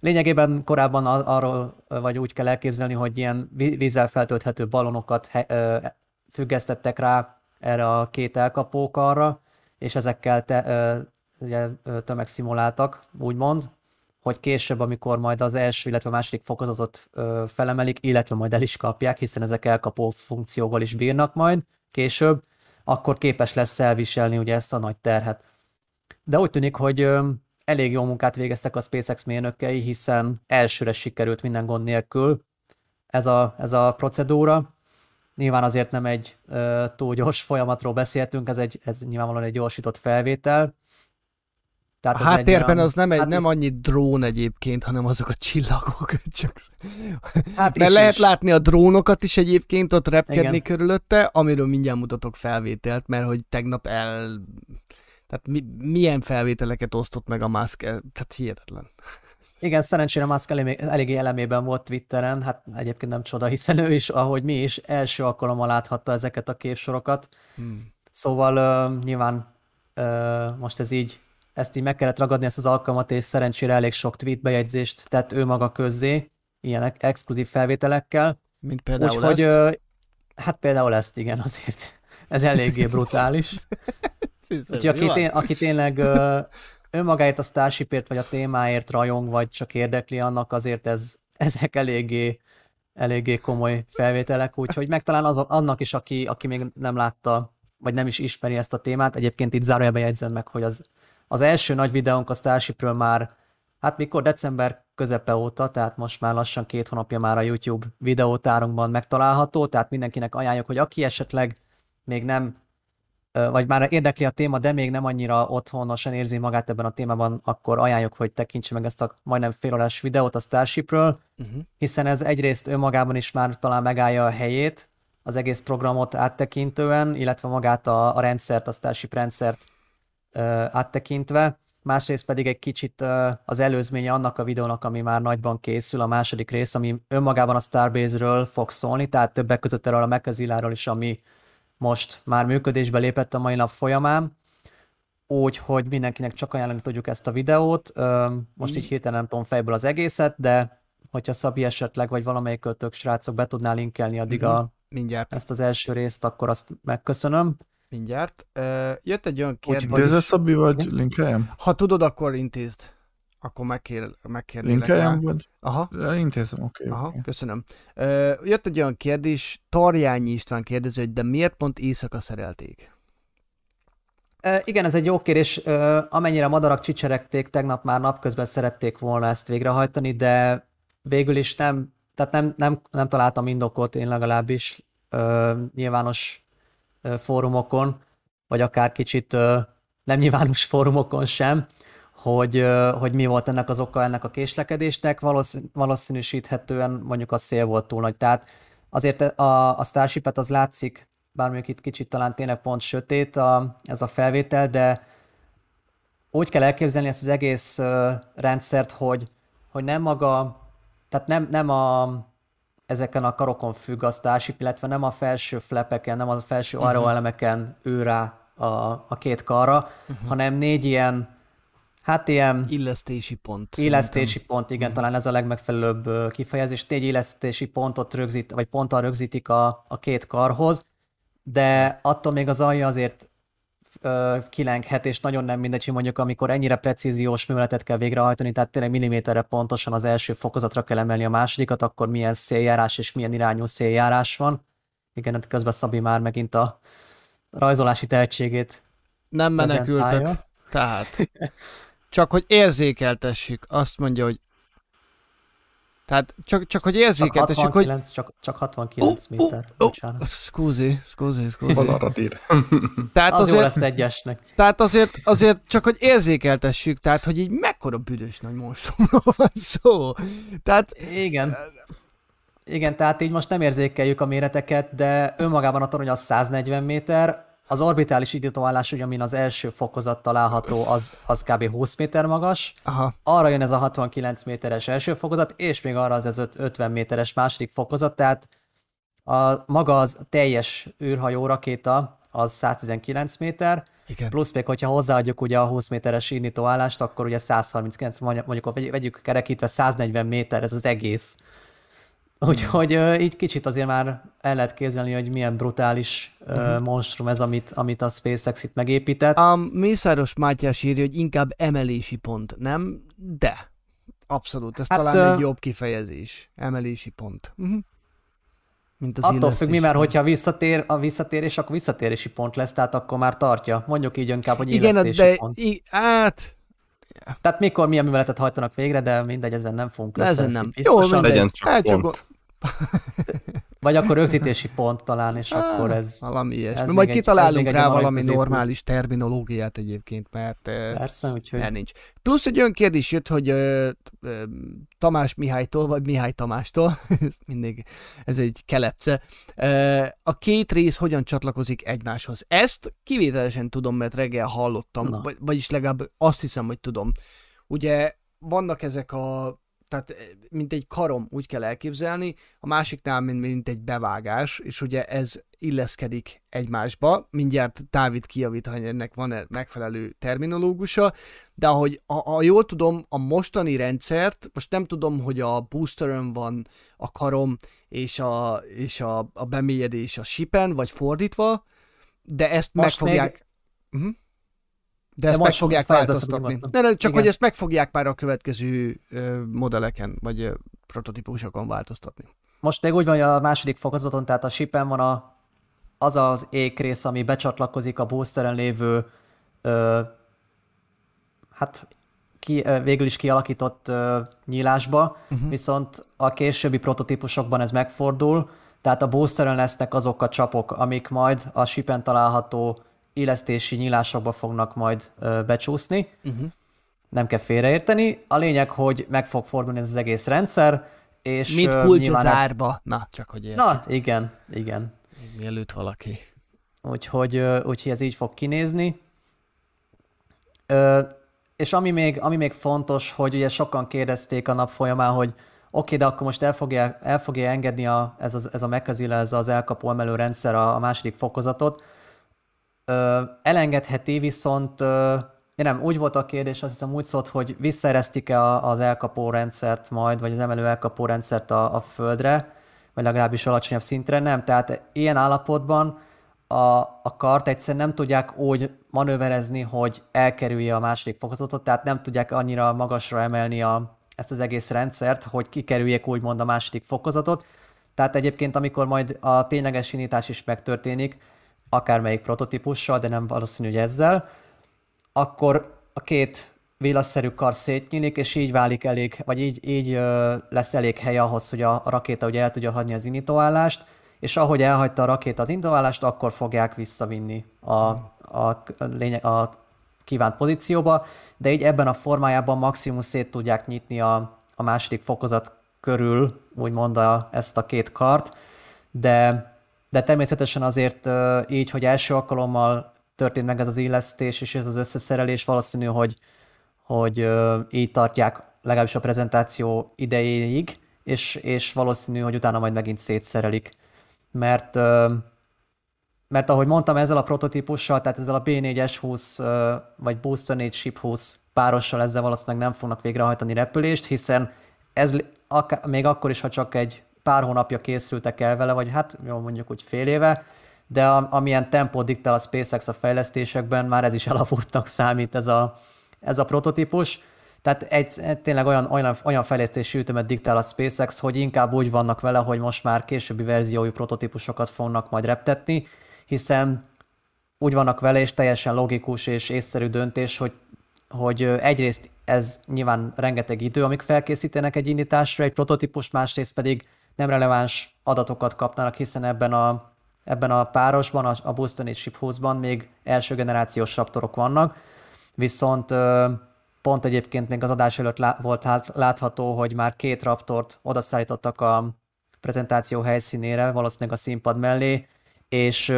Lényegében korábban arról, vagy úgy kell elképzelni, hogy ilyen vízzel feltölthető ballonokat függesztettek rá erre a két elkapókarra, és ezekkel ugye tömegszimuláltak, úgymond, hogy később, amikor majd az első, illetve a második fokozatot felemelik, illetve majd el is kapják, hiszen ezek elkapó funkcióval is bírnak majd később, akkor képes lesz elviselni ugye ezt a nagy terhet. De úgy tűnik, hogy elég jó munkát végeztek a SpaceX mérnökei, hiszen elsőre sikerült minden gond nélkül ez a procedúra. Nyilván azért nem egy túl gyors folyamatról beszéltünk, ez nyilvánvalóan egy gyorsított felvétel. Tehát a háttérben az nem, nem annyi drón egyébként, hanem azok a csillagok. Hát mert lehet látni a drónokat is egyébként ott repkedni körülötte, amiről mindjárt mutatok felvételt, mert hogy tegnap tehát milyen felvételeket osztott meg a Musk, tehát hihetetlen. Igen, szerencsére Musk eléggé elemében volt Twitteren, hát egyébként nem csoda, hiszen ő is, ahogy mi is, első alkalommal láthatta ezeket a képsorokat. Szóval nyilván most ezt így meg kellett ragadni, ezt az alkalmat, és szerencsére elég sok tweet bejegyzést tett ő maga közzé, ilyen exkluzív felvételekkel. Mint például úgyhogy, hát például ezt, igen, azért. Ez eléggé brutális. Úgyhogy aki tényleg önmagáért a Starshipért, vagy a témáért rajong, vagy csak érdekli, annak azért ezek eléggé komoly felvételek, úgyhogy meg talán annak is, aki még nem látta, vagy nem is ismeri ezt a témát. Egyébként itt zárójelben jegyzem meg, hogy az első nagy videónk a Starshipről már, hát mikor december közepe óta, tehát most már lassan 2 hónapja már a YouTube videótárunkban megtalálható, tehát mindenkinek ajánljuk, hogy aki esetleg még nem, vagy már érdekli a téma, de még nem annyira otthonosan érzi magát ebben a témában, akkor ajánljuk, hogy tekintse meg ezt a majdnem félórás videót a Starshipről, hiszen ez egyrészt önmagában is már talán megállja a helyét, az egész programot áttekintően, illetve magát a rendszert, a Starship rendszert áttekintve, másrészt pedig egy kicsit az előzménye annak a videónak, ami már nagyban készül, a második rész, ami önmagában a Starbase-ről fog szólni, tehát többek között erről a Mechazilláról is, ami most már működésbe lépett a mai nap folyamán, úgyhogy mindenkinek csak ajánlani tudjuk ezt a videót, most így hirtelen nem tudom fejből az egészet, de hogyha Szabi esetleg, vagy valamelyik költők srácok be tudná linkelni addig ezt az első részt, akkor azt megköszönöm. Mindjárt. Jött egy olyan kérdés. Intézze Szabi, vagy linkeljem? Ha tudod, akkor intézd. Akkor megkérlek. Linkeljem vagy? Aha. Ja, intézem, oké. Aha, köszönöm. Jött egy olyan kérdés, Tarjányi István kérdezi, hogy de miért pont éjszaka szerelték? Igen, ez egy jó kérdés. Amennyire madarak csicseregték, tegnap már napközben szerették volna ezt végrehajtani, de végül is nem, tehát nem találtam indokot, én legalábbis nyilvános fórumokon, vagy akár kicsit nem nyilvános fórumokon sem, hogy mi volt ennek az oka ennek a késlekedésnek, valószínűsíthetően mondjuk a szél volt túl nagy. Tehát azért a Starshipet az látszik, bár mondjuk itt kicsit talán tényleg pont sötét ez a felvétel, de úgy kell elképzelni ezt az egész rendszert, hogy nem maga, tehát nem a ezeken a karokon függ a Starship, illetve nem a felső flepeken, nem a felső aeroelemeken ő rá a két karra, hanem 4 ilyen, hát ilyen... illesztési pont. Illesztési pont, igen, talán ez a legmegfelelőbb kifejezés. 4 illesztési pontot rögzít, vagy ponttal rögzítik a két karhoz, de attól még az alja azért kilenghet, és nagyon nem mindegy, mondjuk amikor ennyire precíziós műveletet kell végrehajtani, tehát tényleg milliméterre pontosan az első fokozatra kell emelni a másodikat, akkor milyen széljárás és milyen irányú széljárás van. Igen, közben Szabi már megint a rajzolási tehetségét. Nem menekültek, tehát. Csak hogy érzékeltessük, azt mondja, hogy... Tehát csak hogy érzékeltessük, csak 69, hogy... Csak 69 méter. Scusi. Tehát az azért... lesz egyesnek. Tehát azért csak hogy érzékeltessük, tehát hogy így mekkora büdös nagy monstrumról van szó. Tehát... Igen, tehát így most nem érzékeljük a méreteket, de önmagában a torony az 140 méter, az orbitális időtovállás, ugye, amin az első fokozat található, az kb. 20 méter magas. Aha. Arra jön ez a 69 méteres első fokozat, és még arra az 50 méteres második fokozat, tehát maga az teljes űrhajó rakéta az 119 méter, igen. Plusz még, hogyha hozzáadjuk ugye a 20 méteres indítóállást, akkor ugye 139, mondjuk vegyük kerekítve 140 méter, ez az egész. Úgyhogy így kicsit azért már el lehet képzelni, hogy milyen brutális monstrum ez, amit a SpaceX itt megépített. A Mészáros Mátyás írja, hogy inkább emelési pont, nem? De. Abszolút, ez talán egy jobb kifejezés. Emelési pont. Mint az attól függ, mi már, hogyha visszatér a visszatérés, akkor visszatérési pont lesz, tehát akkor már tartja. Mondjuk így inkább, hogy illesztési pont. Tehát mikor milyen műveletet hajtanak végre, de mindegy, ezen nem fogunk összeszívni. Jó, mindegy. Pont. Vagy akkor rögzítési pont talán, és akkor ez... Valami ilyesmi. Majd kitalálunk rá valami normális terminológiát egyébként, mert persze, úgyhogy nincs. Plusz egy olyan kérdés jött, hogy Tamás Mihálytól, vagy Mihály Tamástól, mindig ez egy kelepce, a két rész hogyan csatlakozik egymáshoz? Ezt kivételesen tudom, mert reggel hallottam, vagyis legalább azt hiszem, hogy tudom. Ugye vannak ezek a... Tehát mint egy karom, úgy kell elképzelni, a másiknál mint egy bevágás, és ugye ez illeszkedik egymásba. Mindjárt Dávid kijavít, hogy ennek van-e megfelelő terminológusa, de ahogy ha jól tudom, a mostani rendszert, most nem tudom, hogy a boosteren van a karom és a bemélyedés a shipen, vagy fordítva, de ezt most meg fogják... Még... Uh-huh. De ezt meg fogják változtatni. Hogy ezt meg fogják már a következő modelleken, vagy prototípusokon változtatni. Most még úgy van, hogy a második fokozaton, tehát a shipen van az az ékrész, ami becsatlakozik a boosteren lévő végül is kialakított nyílásba, viszont a későbbi prototípusokban ez megfordul, tehát a boosteren lesznek azok a csapok, amik majd a shipen található illesztési nyílásokba fognak majd becsúszni. Nem kell félreérteni. A lényeg, hogy meg fog fordulni ez az egész rendszer, és... Mit kulcs a zárba? Na, csak hogy értsük. Na, igen. Mielőtt valaki. Úgyhogy ez így fog kinézni. És ami még fontos, hogy ugye sokan kérdezték a nap folyamán, hogy oké, de akkor most el fogja engedni ez a Mechazilla, ez az elkapó emelő rendszer a második fokozatot. Elengedheti, viszont nem, úgy volt a kérdés, azt hiszem úgy szólt, hogy visszaeresztik-e az elkapó rendszert majd, vagy az emelő elkapó rendszert a földre, vagy legalábbis alacsonyabb szintre, nem. Tehát ilyen állapotban a kart egyszerűen nem tudják úgy manőverezni, hogy elkerülje a második fokozatot, tehát nem tudják annyira magasra emelni ezt az egész rendszert, hogy kikerüljék úgymond a második fokozatot. Tehát egyébként, amikor majd a tényleges indítás is megtörténik, akármelyik prototípussal, de nem valószínű, hogy ezzel, akkor a két villasszerű kar szétnyílik, és így válik elég, vagy így lesz elég hely ahhoz, hogy a rakéta ugye el tudja hagyni az indítóállást, és ahogy elhagyta a rakéta az indítóállást, akkor fogják visszavinni a kívánt pozícióba, de így ebben a formájában maximum szét tudják nyitni a második fokozat körül, úgymond ezt a két kart, de természetesen azért így, hogy első alkalommal történt meg ez az illesztés, és ez az összeszerelés, valószínű, hogy így tartják legalábbis a prezentáció idejéig, és valószínű, hogy utána majd megint szétszerelik. Mert ahogy mondtam, ezzel a prototípussal, tehát ezzel a B4S20 vagy Booster 4 Ship 20 párossal ezzel valószínűleg nem fognak végrehajtani repülést, hiszen ez még akkor is, ha csak egy pár hónapja készültek el vele, vagy mondjuk úgy fél éve, de amilyen tempót diktál a SpaceX a fejlesztésekben, már ez is elavultnak számít ez a prototípus. Tehát tényleg olyan fejlesztési ütemet diktál a SpaceX, hogy inkább úgy vannak vele, hogy most már későbbi verziói prototípusokat fognak majd reptetni, hiszen úgy vannak vele, és teljesen logikus és észszerű döntés, hogy hogy egyrészt ez nyilván rengeteg idő, amíg felkészítenek egy indításra, egy prototípus, másrészt pedig nem releváns adatokat kapnának, hiszen ebben a párosban, a Booster és Ship 20-ban még első generációs Raptorok vannak, viszont pont egyébként még az adás előtt volt látható, hogy már 2 Raptort odaszállítottak a prezentáció helyszínére, valószínűleg a színpad mellé, és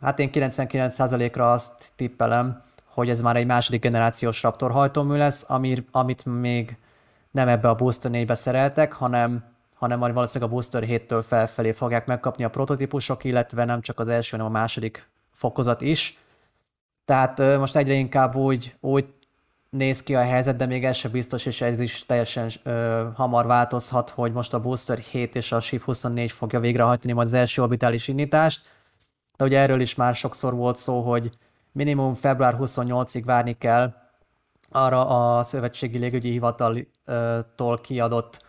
hát én 99%-ra azt tippelem, hogy ez már egy második generációs Raptor hajtómű lesz, amit még nem ebbe a Booster 4-be szereltek, hanem majd valószínűleg a Booster 7-től felfelé fogják megkapni a prototípusok, illetve nem csak az első, hanem a második fokozat is. Tehát most egyre inkább úgy néz ki a helyzet, de még ez sem biztos, és ez is teljesen hamar változhat, hogy most a Booster 7 és a Ship 24 fogja végrehajtani majd az első orbitális indítást. De ugye erről is már sokszor volt szó, hogy minimum február 28-ig várni kell arra a Szövetségi Légügyi Hivataltól kiadott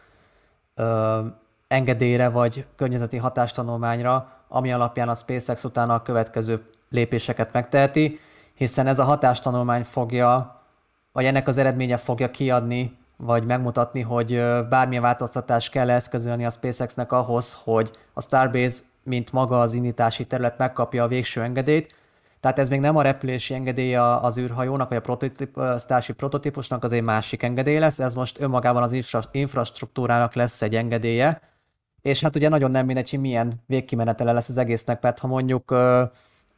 engedélyre vagy környezeti hatástanulmányra, ami alapján a SpaceX utána a következő lépéseket megteheti, hiszen ez a hatástanulmány fogja, vagy ennek az eredménye fogja kiadni, vagy megmutatni, hogy bármilyen változtatást kell eszközölni a SpaceX-nek ahhoz, hogy a Starbase, mint maga az indítási terület megkapja a végső engedélyt. Tehát ez még nem a repülési engedély az űrhajónak, vagy a Starship prototípusnak, az egy másik engedély lesz, ez most önmagában az infrastruktúrának lesz egy engedélye, és hát ugye nagyon nem mindegy, milyen végkimenetele lesz az egésznek, mert ha mondjuk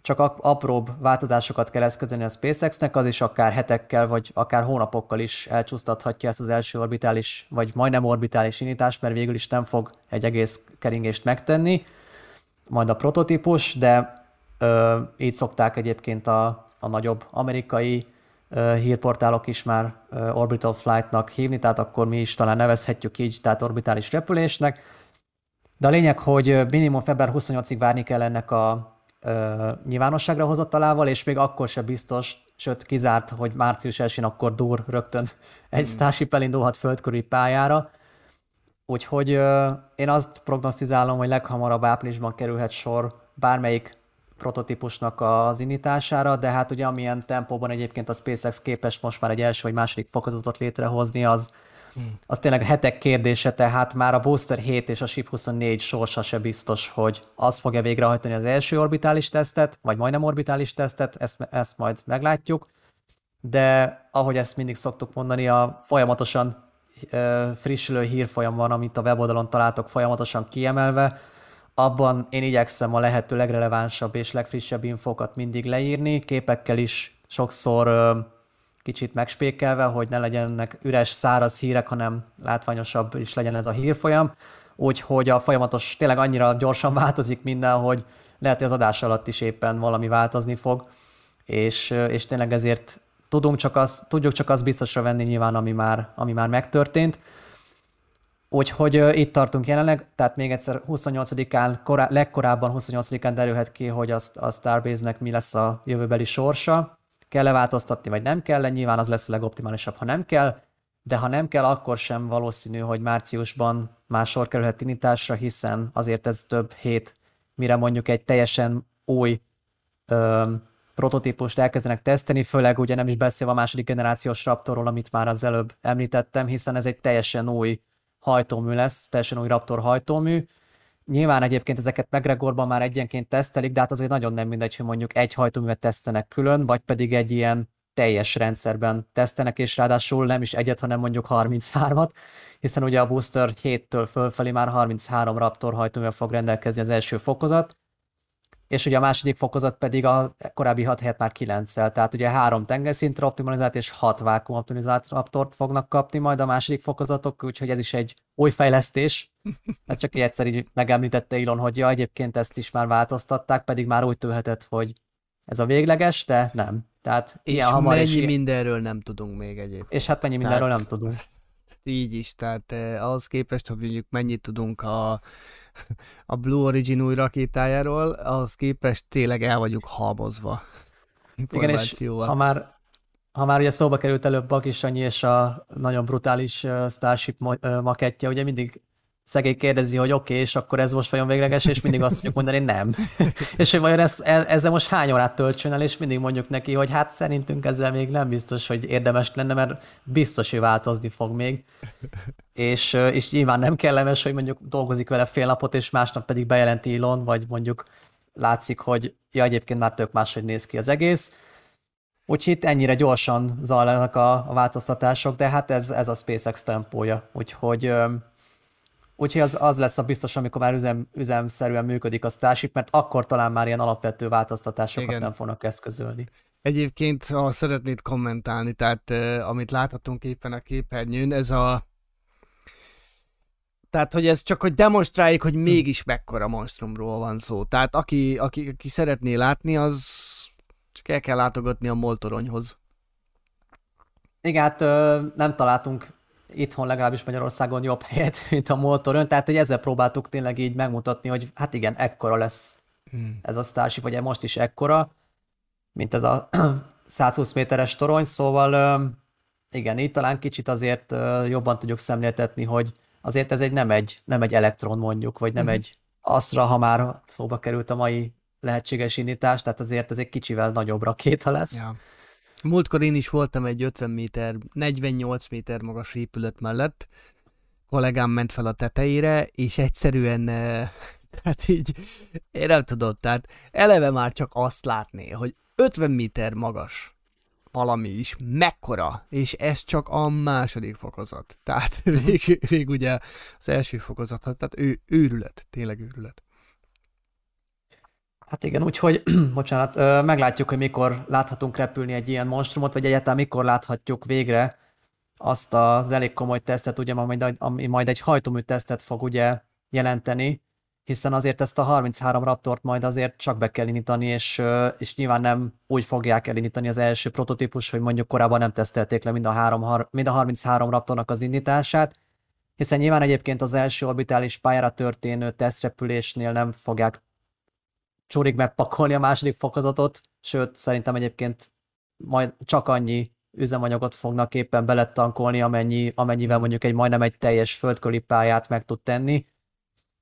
csak apróbb változásokat kell eszközölni a SpaceX-nek, az is akár hetekkel, vagy akár hónapokkal is elcsúsztathatja ezt az első orbitális, vagy majdnem orbitális indítást, mert végül is nem fog egy egész keringést megtenni, majd a prototípus, de így szokták egyébként a nagyobb amerikai hírportálok is már orbital flight-nak hívni, tehát akkor mi is talán nevezhetjük így, tehát orbitális repülésnek. De a lényeg, hogy minimum február 28-ig várni kell ennek a nyilvánosságra hozatalával, és még akkor sem biztos, sőt kizárt, hogy március 1-én akkor rögtön egy Starship elindulhat földkörüli pályára. Úgyhogy én azt prognosztizálom, hogy leghamarabb áprilisban kerülhet sor bármelyik prototípusnak az indítására, de hát ugye amilyen tempóban egyébként a SpaceX képes most már egy első vagy második fokozatot létrehozni, az tényleg hetek kérdése, tehát már a Booster 7 és a Ship 24 sorsa se biztos, hogy az fogja végrehajtani az első orbitális tesztet, vagy majdnem orbitális tesztet, ezt majd meglátjuk, de ahogy ezt mindig szoktuk mondani, a folyamatosan frissülő hírfolyam van, amit a weboldalon találtok folyamatosan kiemelve, abban én igyekszem a lehető legrelevánsabb és legfrissebb infókat mindig leírni, képekkel is sokszor kicsit megspékelve, hogy ne legyenek üres, száraz hírek, hanem látványosabb is legyen ez a hírfolyam. Úgyhogy a folyamatos tényleg annyira gyorsan változik minden, hogy lehet, hogy az adás alatt is éppen valami változni fog, és tényleg ezért tudjuk csak azt biztosra venni nyilván, ami már megtörtént. Úgyhogy itt tartunk jelenleg, tehát még egyszer 28-án, legkorábban 28-án derülhet ki, hogy a Starbase-nek mi lesz a jövőbeli sorsa. Kell-e változtatni, vagy nem kell? Nyilván az lesz a legoptimálisabb, ha nem kell, de ha nem kell, akkor sem valószínű, hogy márciusban már sor kerülhet indításra, hiszen azért ez több hét, mire mondjuk egy teljesen új prototípust elkezdenek teszteni, főleg ugye nem is beszélve a második generációs Raptorról, amit már az előbb említettem, hiszen ez egy teljesen új hajtómű lesz, teljesen új Raptor hajtómű. Nyilván egyébként ezeket McGregorban már egyenként tesztelik, de hát azért nagyon nem mindegy, hogy mondjuk egy hajtóművet tesztenek külön, vagy pedig egy ilyen teljes rendszerben tesztenek, és ráadásul nem is egyet, hanem mondjuk 33-at, hiszen ugye a Booster 7-től fölfelé már 33 Raptor hajtóművel fog rendelkezni az első fokozat, és ugye a második fokozat pedig a korábbi 6 helyett már 9-szel, tehát ugye 3 tengerszintre optimalizált és 6 vákuum optimalizált Raptort fognak kapni majd a második fokozatok, úgyhogy ez is egy új fejlesztés. Ez csak egyszer így megemlítette Elon, hogy ja, egyébként ezt is már változtatták, pedig már úgy tűnhetett, hogy ez a végleges, de nem. Tehát és ilyen hamar mennyi mindenről nem tudunk még egyébként. És hát mennyi mindenről nem tudunk. Így is, tehát ahhoz képest, hogy mondjuk mennyit tudunk a Blue Origin új rakétájáról, ahhoz képest tényleg el vagyunk halmozva információval. Igen, és ha már ugye szóba került előbb Bakisanyi és a nagyon brutális Starship makettje, ugye mindig szegény kérdezi, hogy oké, és akkor ez most vajon végleges, és mindig azt mondjuk mondani, nem. És hogy vajon ezzel most hány órát töltsön el, és mindig mondjuk neki, hogy hát szerintünk ezzel még nem biztos, hogy érdemes lenne, mert biztos, hogy változni fog még. És nyilván nem kellemes, hogy mondjuk dolgozik vele fél napot, és másnap pedig bejelenti Elon, vagy mondjuk látszik, hogy ja, egyébként már tök máshogy néz ki az egész. Úgyhogy itt ennyire gyorsan zajlanak a változtatások, de hát ez a SpaceX tempója. Úgyhogy az lesz a biztos, amikor már üzemszerűen működik a Starship, mert akkor talán már ilyen alapvető változtatásokat nem fognak eszközölni. Egyébként, ha szeretnéd kommentálni, tehát amit láthatunk éppen a képernyőn, ez a... Tehát, hogy ez csak, hogy demonstráljuk, hogy mégis mekkora monstrumról van szó. Tehát aki szeretné látni, az csak el kell látogatni a moltoronyhoz. Igen, hát nem találtunk itthon, legalábbis Magyarországon jobb helyet, mint a moltorony, tehát hogy ezzel próbáltuk tényleg így megmutatni, hogy hát igen, ekkora lesz ez a Starship, vagy most is ekkora, mint ez a 120 méteres torony, szóval igen, így talán kicsit azért jobban tudjuk szemléltetni, hogy azért ez nem egy elektron mondjuk, vagy nem egy Astra, ha már szóba került a mai lehetséges indítás, tehát azért ez egy kicsivel nagyobb rakéta lesz. Ja. Múltkor én is voltam egy 48 méter magas épület mellett, kollégám ment fel a tetejére, és egyszerűen, tehát így, én nem tudom, tehát eleve már csak azt látné, hogy 50 méter magas valami is, mekkora, és ez csak a második fokozat. Tehát még ugye az első fokozat, tehát őrület, tényleg őrület. Hát igen, úgyhogy, bocsánat, meglátjuk, hogy mikor láthatunk repülni egy ilyen monstrumot, vagy egyáltalán mikor láthatjuk végre azt az elég komoly tesztet, ugye, ami majd egy hajtómű tesztet fog ugye jelenteni, hiszen azért ezt a 33 Raptort majd azért csak be kell indítani, és nyilván nem úgy fogják elindítani az első prototípus, hogy mondjuk korábban nem tesztelték le mind a 33 Raptornak az indítását, hiszen nyilván egyébként az első orbitális pályára történő tesztrepülésnél nem fogják csúrig megpakolni a második fokozatot, sőt, szerintem egyébként majd csak annyi üzemanyagot fognak éppen beletankolni, amennyivel mondjuk majdnem egy teljes földköri pályát meg tud tenni.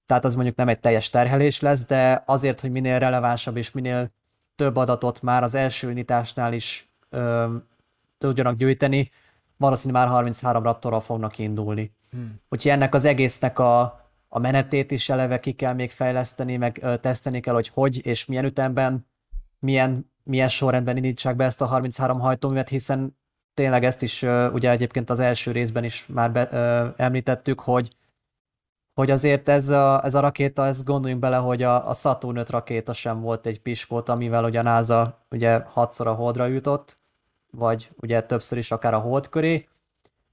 Tehát az mondjuk nem egy teljes terhelés lesz, de azért, hogy minél relevánsabb és minél több adatot már az első indításnál is tudjanak gyűjteni, valószínűleg már 33 Raptorral fognak indulni. Úgyhogy ennek az egésznek a menetét is eleve ki kell még fejleszteni, meg teszteni kell, hogy és milyen ütemben, milyen sorrendben indítsák be ezt a 33 hajtóművet, hiszen tényleg ezt is ugye egyébként az első részben is már említettük, hogy azért ez a rakéta, ezt gondoljunk bele, hogy a Saturn 5 rakéta sem volt egy piskót, amivel ugye a NASA ugye 6-szor a Holdra jutott, vagy ugye többször is akár a Hold köré,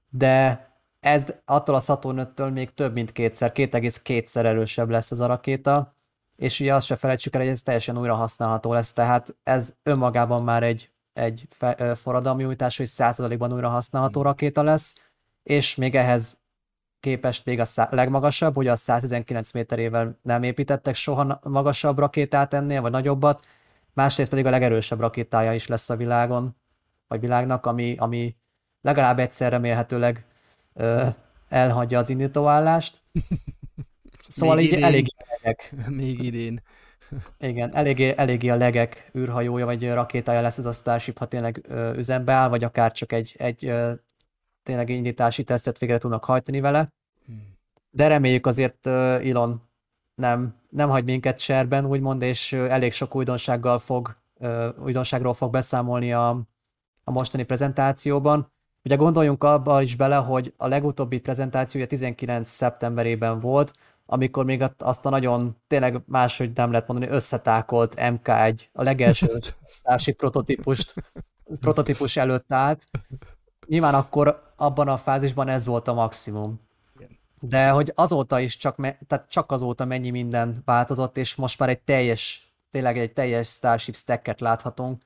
de ez attól a Saturn 5-től még több mint 2,2-szer erősebb lesz ez a rakéta, és ugye azt se felejtsük el, hogy ez teljesen újra használható lesz, tehát ez önmagában már egy forradalmi újítás, hogy 100%-ban újra használható rakéta lesz, és még ehhez képest még a legmagasabb, ugye a 119 méterével nem építettek soha magasabb rakétát ennél, vagy nagyobbat, másrészt pedig a legerősebb rakétája is lesz a világon, vagy világnak, ami legalább egyszer remélhetőleg elhagyja az indítóállást. Szóval így eléggé a legek. Még idén. Igen, eléggé a legek űrhajója vagy rakétája lesz ez a Starship, ha tényleg üzembe áll, vagy akár csak egy tényleg indítási tesztet végre tudnak hajtani vele. De reméljük azért Elon nem hagy minket cserben, úgymond, és elég sok újdonságról fog beszámolni a mostani prezentációban. Ugye gondoljunk abba is bele, hogy a legutóbbi prezentációja 19. szeptemberében volt, amikor még azt a nagyon, tényleg máshogy nem lehet mondani, összetákolt MK1, a legelső Starship prototípus előtt állt. Nyilván akkor abban a fázisban ez volt a maximum. De hogy azóta is csak azóta mennyi minden változott, és most már tényleg egy teljes Starship stacket láthatunk.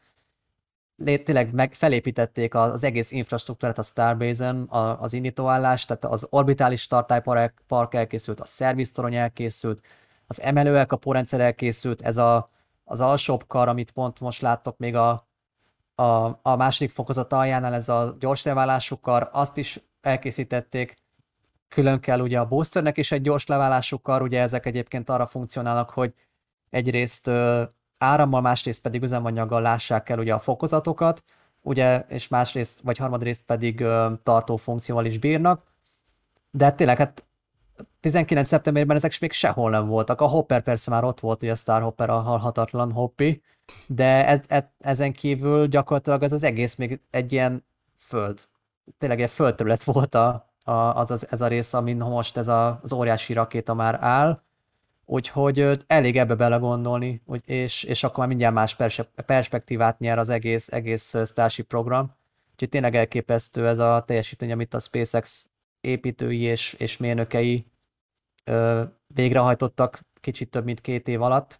Tényleg felépítették az egész infrastruktúrát a Starbase-en, az indítóállást, tehát az orbitális tartálypark elkészült, a szerviztorony elkészült, az emelő elkapórendszer elkészült, ez az alsóbb kar, amit pont most láttok még a második fokozat aljánál, ez a gyors levállású kar, azt is elkészítették, külön kell ugye a boosternek is egy gyors leválásukkal, ugye ezek egyébként arra funkcionálnak, hogy egyrészt árammal, másrészt pedig üzemanyaggal lássák el ugye a fokozatokat, ugye, és másrészt, vagy harmadrészt pedig tartó funkcióval is bírnak, de tényleg hát 19. szeptemberben ezek még sehol nem voltak. A Hopper persze már ott volt, ugye a Starhopper, a halhatatlan Hoppy, de ezen kívül gyakorlatilag ez az egész még egy ilyen föld. Tényleg egy földterület volt ez a rész, amin most ez az óriási rakéta már áll. Úgyhogy elég ebbe belegondolni, és akkor már mindjárt más perspektívát nyer az egész Starship program. Úgyhogy tényleg elképesztő ez a teljesítmény, amit a SpaceX építői és mérnökei végrehajtottak kicsit több mint 2 év alatt.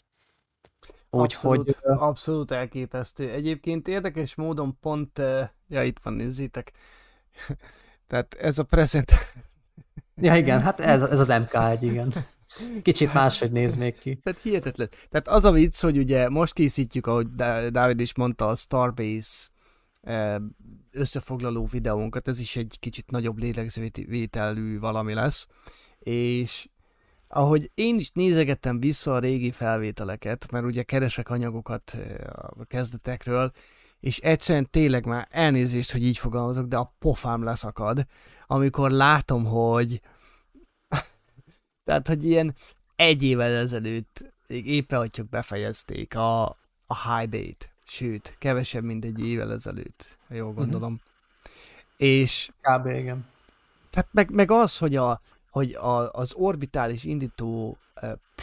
Abszolút elképesztő. Egyébként érdekes módon pont... Ja, itt van, nézzétek. Tehát ez a present... Ja, igen, hát ez az MK1, igen. Kicsit máshogy néz még ki. Tehát hihetetlen. Tehát az a vicc, hogy ugye most készítjük, ahogy Dávid is mondta, a Starbase összefoglaló videónkat, ez is egy kicsit nagyobb lélegzővételű valami lesz, és ahogy én is nézegettem vissza a régi felvételeket, mert ugye keresek anyagokat a kezdetekről, és egyszerűen tényleg már elnézést, hogy így fogalmazok, de a pofám leszakad, amikor látom, hogy tehát, hogy ilyen 1 évvel ezelőtt éppen, hogy csak befejezték a High Bay-t. Sőt, kevesebb, mint 1 évvel ezelőtt, ha jól gondolom. És... kb. Igen. Tehát meg az, hogy az orbitális indító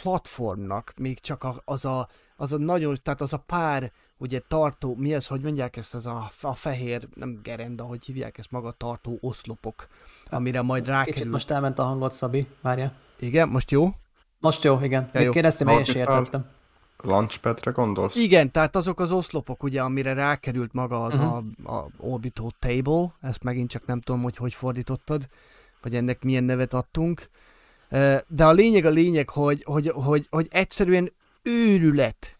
platformnak még csak az a nagyon, tehát az a pár, ugye tartó, mi ez, hogy mondják ezt, ez a fehér, nem gerenda, hogy hívják ezt, maga tartó oszlopok, amire majd rákerül. Kicsit most elment a hangod, Szabi, várjál. Igen, most jó? Most jó, igen. Ja, jó. Kérdeztem, én is értettem. Launchpadre gondolsz? Igen, tehát azok az oszlopok, ugye, amire rákerült maga az a orbital table, ezt megint csak nem tudom, hogy fordítottad, vagy ennek milyen nevet adtunk. De a lényeg, hogy egyszerűen őrület,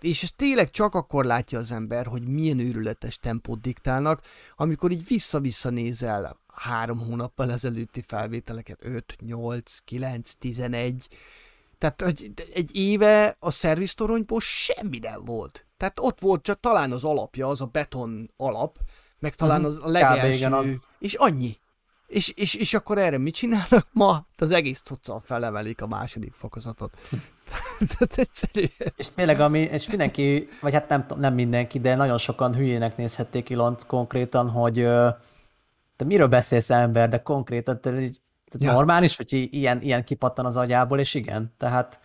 és ezt tényleg csak akkor látja az ember, hogy milyen őrületes tempót diktálnak, amikor így vissza-vissza nézel 3 hónappal ezelőtti felvételeket, 5, 8, 9, 11... Tehát egy éve a szerviztoronyból semmi nem volt. Tehát ott volt csak talán az alapja, az a beton alap, meg talán az a legelső, az... és annyi. És akkor erre mit csinálnak ma? Az egész cuccal felemelik a második fokozatot. Tehát egyszerűen... És tényleg, és mindenki, vagy hát nem mindenki, de nagyon sokan hülyének nézhették Ilont konkrétan, hogy te miről beszélsz, ember, de konkrétan te ja. Normális, hogy ilyen kipattan az agyából, és igen, tehát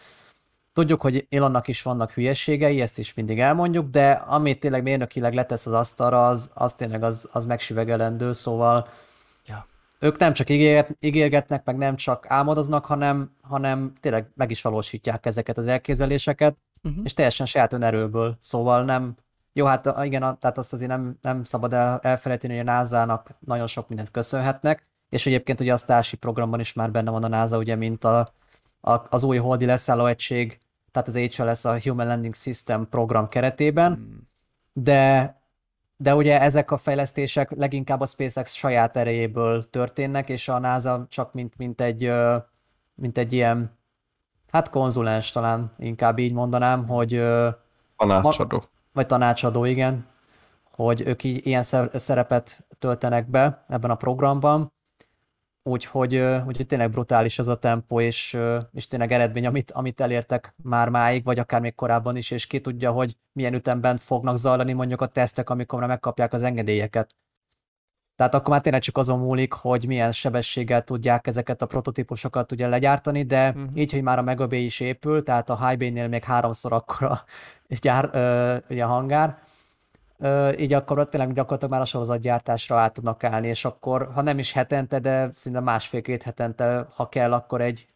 tudjuk, hogy Elonnak is vannak hülyeségei, ezt is mindig elmondjuk, de amit tényleg mérnökileg letesz az asztalra, az tényleg az megsüvegelendő, szóval ja. Ők nem csak ígérgetnek, meg nem csak álmodoznak, hanem tényleg meg is valósítják ezeket az elképzeléseket, és teljesen saját önerőből, szóval nem... Jó, hát igen, tehát azt azért nem szabad elfelejteni, hogy a NASA-nak nagyon sok mindent köszönhetnek, és egyébként ugye a Starship programban is már benne van a NASA, ugye, mint az új holdi leszállóegység, tehát az HLS, a Human Landing System program keretében, de ugye ezek a fejlesztések leginkább a SpaceX saját erejéből történnek, és a NASA csak mint egy ilyen, hát konzulens talán, inkább így mondanám, hogy... Tanácsadó. Vagy tanácsadó, igen, hogy ők így ilyen szerepet töltenek be ebben a programban, úgyhogy tényleg brutális az a tempó, és tényleg eredmény, amit elértek már máig, vagy akár még korábban is, és ki tudja, hogy milyen ütemben fognak zajlani mondjuk a tesztek, amikor már megkapják az engedélyeket. Tehát akkor már tényleg csak azon múlik, hogy milyen sebességgel tudják ezeket a prototípusokat ugye legyártani, de így, hogy már a Mega Bay is épül, tehát a High Bay-nél még 3-szor akkora ugye a hangár, így akkor tényleg gyakorlatilag már a sorozatgyártásra át tudnak állni, és akkor, ha nem is hetente, de szinte 1,5-2 hetente, ha kell, akkor egy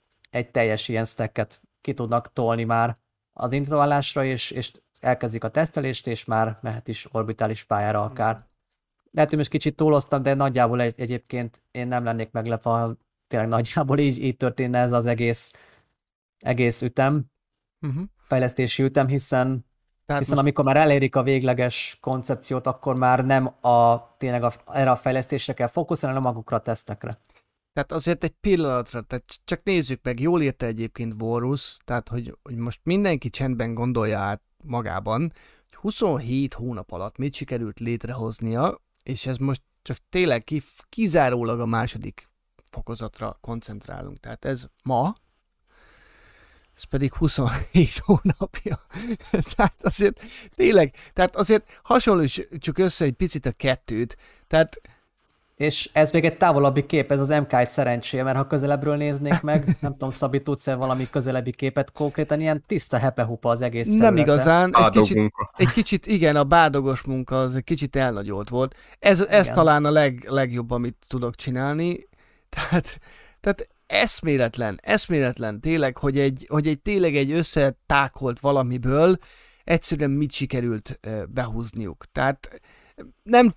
teljes ilyen stacket ki tudnak tolni már az intervallásra, és elkezdik a tesztelést, és már mehet is orbitális pályára akár. Lehet, hogy most kicsit túloztam, de nagyjából egyébként én nem lennék meglepve, ha tényleg nagyjából így történne ez az egész ütem, fejlesztési ütem, hiszen most... amikor már elérik a végleges koncepciót, akkor már nem erre a fejlesztésre kell fókuszálni, hanem magukra a tesztekre. Tehát azért egy pillanatra, tehát csak nézzük meg, jól írta egyébként Vorus, tehát hogy most mindenki csendben gondolja át magában, hogy 27 hónap alatt mit sikerült létrehoznia, és ez most csak tényleg kizárólag a második fokozatra koncentrálunk. Tehát ez ma, ez pedig 27 hónapja. Tehát azért tényleg, tehát azért hasonlítsuk össze egy picit a kettőt. Tehát és ez még egy távolabbi kép, ez az MK1 szerencséje, mert ha közelebbről néznék meg, nem tudom, Szabi, tudsz-e valami közelebbi képet, konkrétan ilyen tiszta hepehupa az egész felülete. Nem igazán, egy kicsit igen, a bádogos munka az egy kicsit elnagyolt volt. Ez talán a legjobb, amit tudok csinálni. Tehát eszméletlen tényleg, hogy tényleg egy összetákolt valamiből egyszerűen mit sikerült behúzniuk. Tehát nem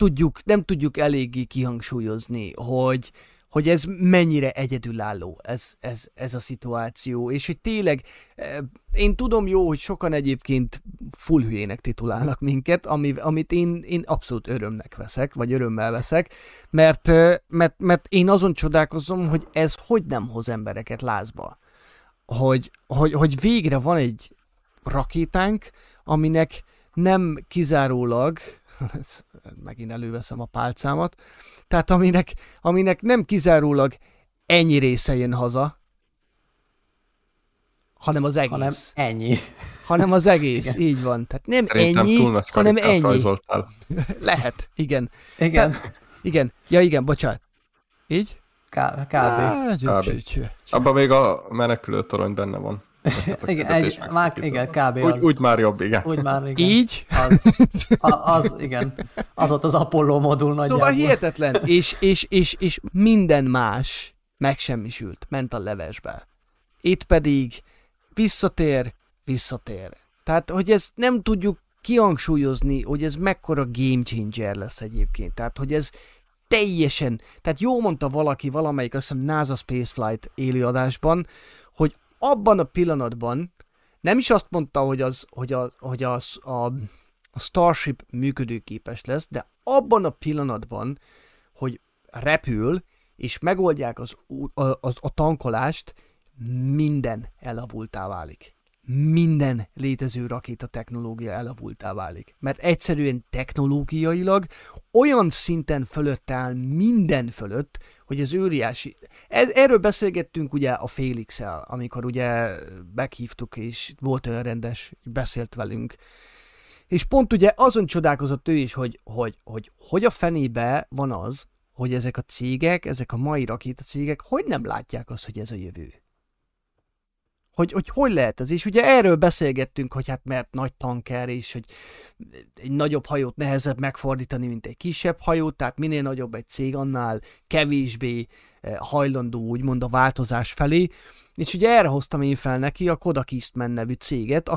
tudjuk eléggé kihangsúlyozni, hogy ez mennyire egyedülálló ez a szituáció, és hogy tényleg én tudom jó, hogy sokan egyébként full hülyének titulálnak minket, amit én abszolút örömnek veszek, vagy örömmel veszek, mert én azon csodálkozom, hogy ez hogy nem hoz embereket lázba, hogy végre van egy rakétánk, aminek nem kizárólag, megint előveszem a pálcámat, tehát aminek nem kizárólag ennyi része jön haza, hanem az egész. Hanem ennyi. Hanem az egész, igen. Így van. Tehát nem szerintem ennyi, túl nagy hanem ennyi. Rajzoltál. Lehet, igen. Igen. Igen. Ja igen, bocsánat. Így? Kb. Abban még a menekülő torony benne van. Igen, kb. Az. Úgy már jobb, igen. Úgy már, igen. Így? Az igen. Az ott az Apollo modul nagyjából. Szóval hihetetlen. És minden más megsemmisült, ment a levesbe. Itt pedig visszatér. Tehát, hogy ezt nem tudjuk kihangsúlyozni, hogy ez mekkora game changer lesz egyébként. Tehát, hogy ez teljesen, tehát jó mondta valaki, valamelyik, azt hiszem NASA Spaceflight élőadásban, hogy abban a pillanatban nem is azt mondta, hogy a Starship működőképes lesz, de abban a pillanatban, hogy repül, és megoldják a tankolást, minden elavultá válik. Minden létező rakéta technológia elavultá válik. Mert egyszerűen technológiailag olyan szinten fölött áll minden fölött, hogy ez óriási. Erről beszélgettünk ugye a Félix-el, amikor ugye meghívtuk, és volt olyan rendes, beszélt velünk. És pont ugye azon csodálkozott ő is, hogy a fenébe van az, hogy ezek a cégek, ezek a mai rakéta cégek, hogy nem látják azt, hogy ez a jövő. Hogy lehet ez? És ugye erről beszélgettünk, hogy hát mert nagy tanker, és hogy egy nagyobb hajót nehezebb megfordítani, mint egy kisebb hajót, tehát minél nagyobb egy cég, annál kevésbé hajlandó úgymond a változás felé. És ugye erre hoztam én fel neki a Kodak Eastman nevű céget,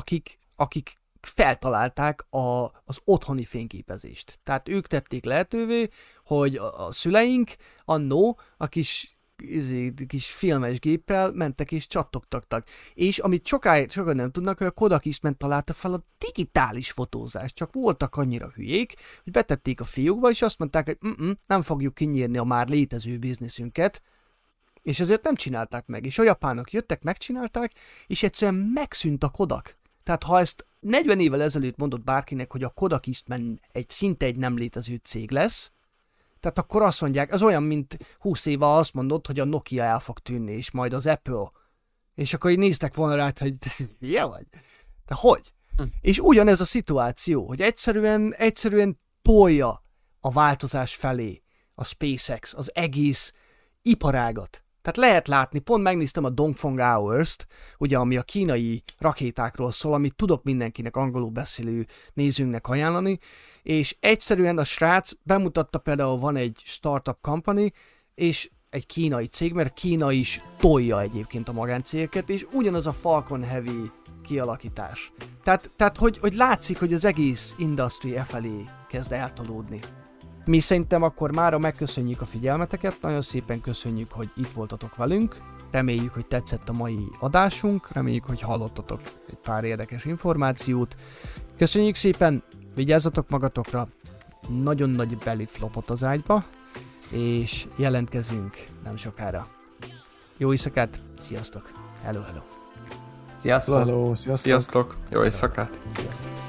akik feltalálták az otthoni fényképezést. Tehát ők tették lehetővé, hogy a szüleink annó a kis filmes géppel mentek és csattogtak. És amit sokan nem tudnak, hogy a Kodak Eastman találta fel a digitális fotózást, csak voltak annyira hülyék, hogy betették a fiókba, és azt mondták, hogy nem fogjuk kinyírni a már létező bizniszünket, és ezért nem csinálták meg. És a japánok jöttek, megcsinálták, és egyszerűen megszűnt a Kodak. Tehát ha ezt 40 évvel ezelőtt mondott bárkinek, hogy a Kodak Eastman szinte egy nem létező cég lesz, tehát akkor azt mondják, az olyan, mint 20 éve azt mondod, hogy a Nokia el fog tűnni, és majd az Apple. És akkor így néztek volna rá, hogy ilyen vagy? De hogy? És ugyanez a szituáció, hogy egyszerűen tolja a változás felé a SpaceX, az egész iparágat. Tehát lehet látni, pont megnéztem a Dongfeng Hours-t, ugye, ami a kínai rakétákról szól, amit tudok mindenkinek angolul beszélő nézőnknek ajánlani, és egyszerűen a srác bemutatta, például van egy startup company, és egy kínai cég, mert Kína is tolja egyébként a magáncégeket, és ugyanaz a Falcon Heavy kialakítás. Tehát hogy látszik, hogy az egész industry felé kezd eltolódni. Mi szerintem akkor mára megköszönjük a figyelmeteket, nagyon szépen köszönjük, hogy itt voltatok velünk, reméljük, hogy tetszett a mai adásunk, reméljük, hogy hallottatok egy pár érdekes információt. Köszönjük szépen, vigyázzatok magatokra, nagyon nagy belly flopot az ágyba, és jelentkezünk nem sokára. Jó éjszakát, sziasztok! Hello, hello! Sziasztok! Hello, sziasztok! Sziasztok! Jó éjszakát! Sziasztok!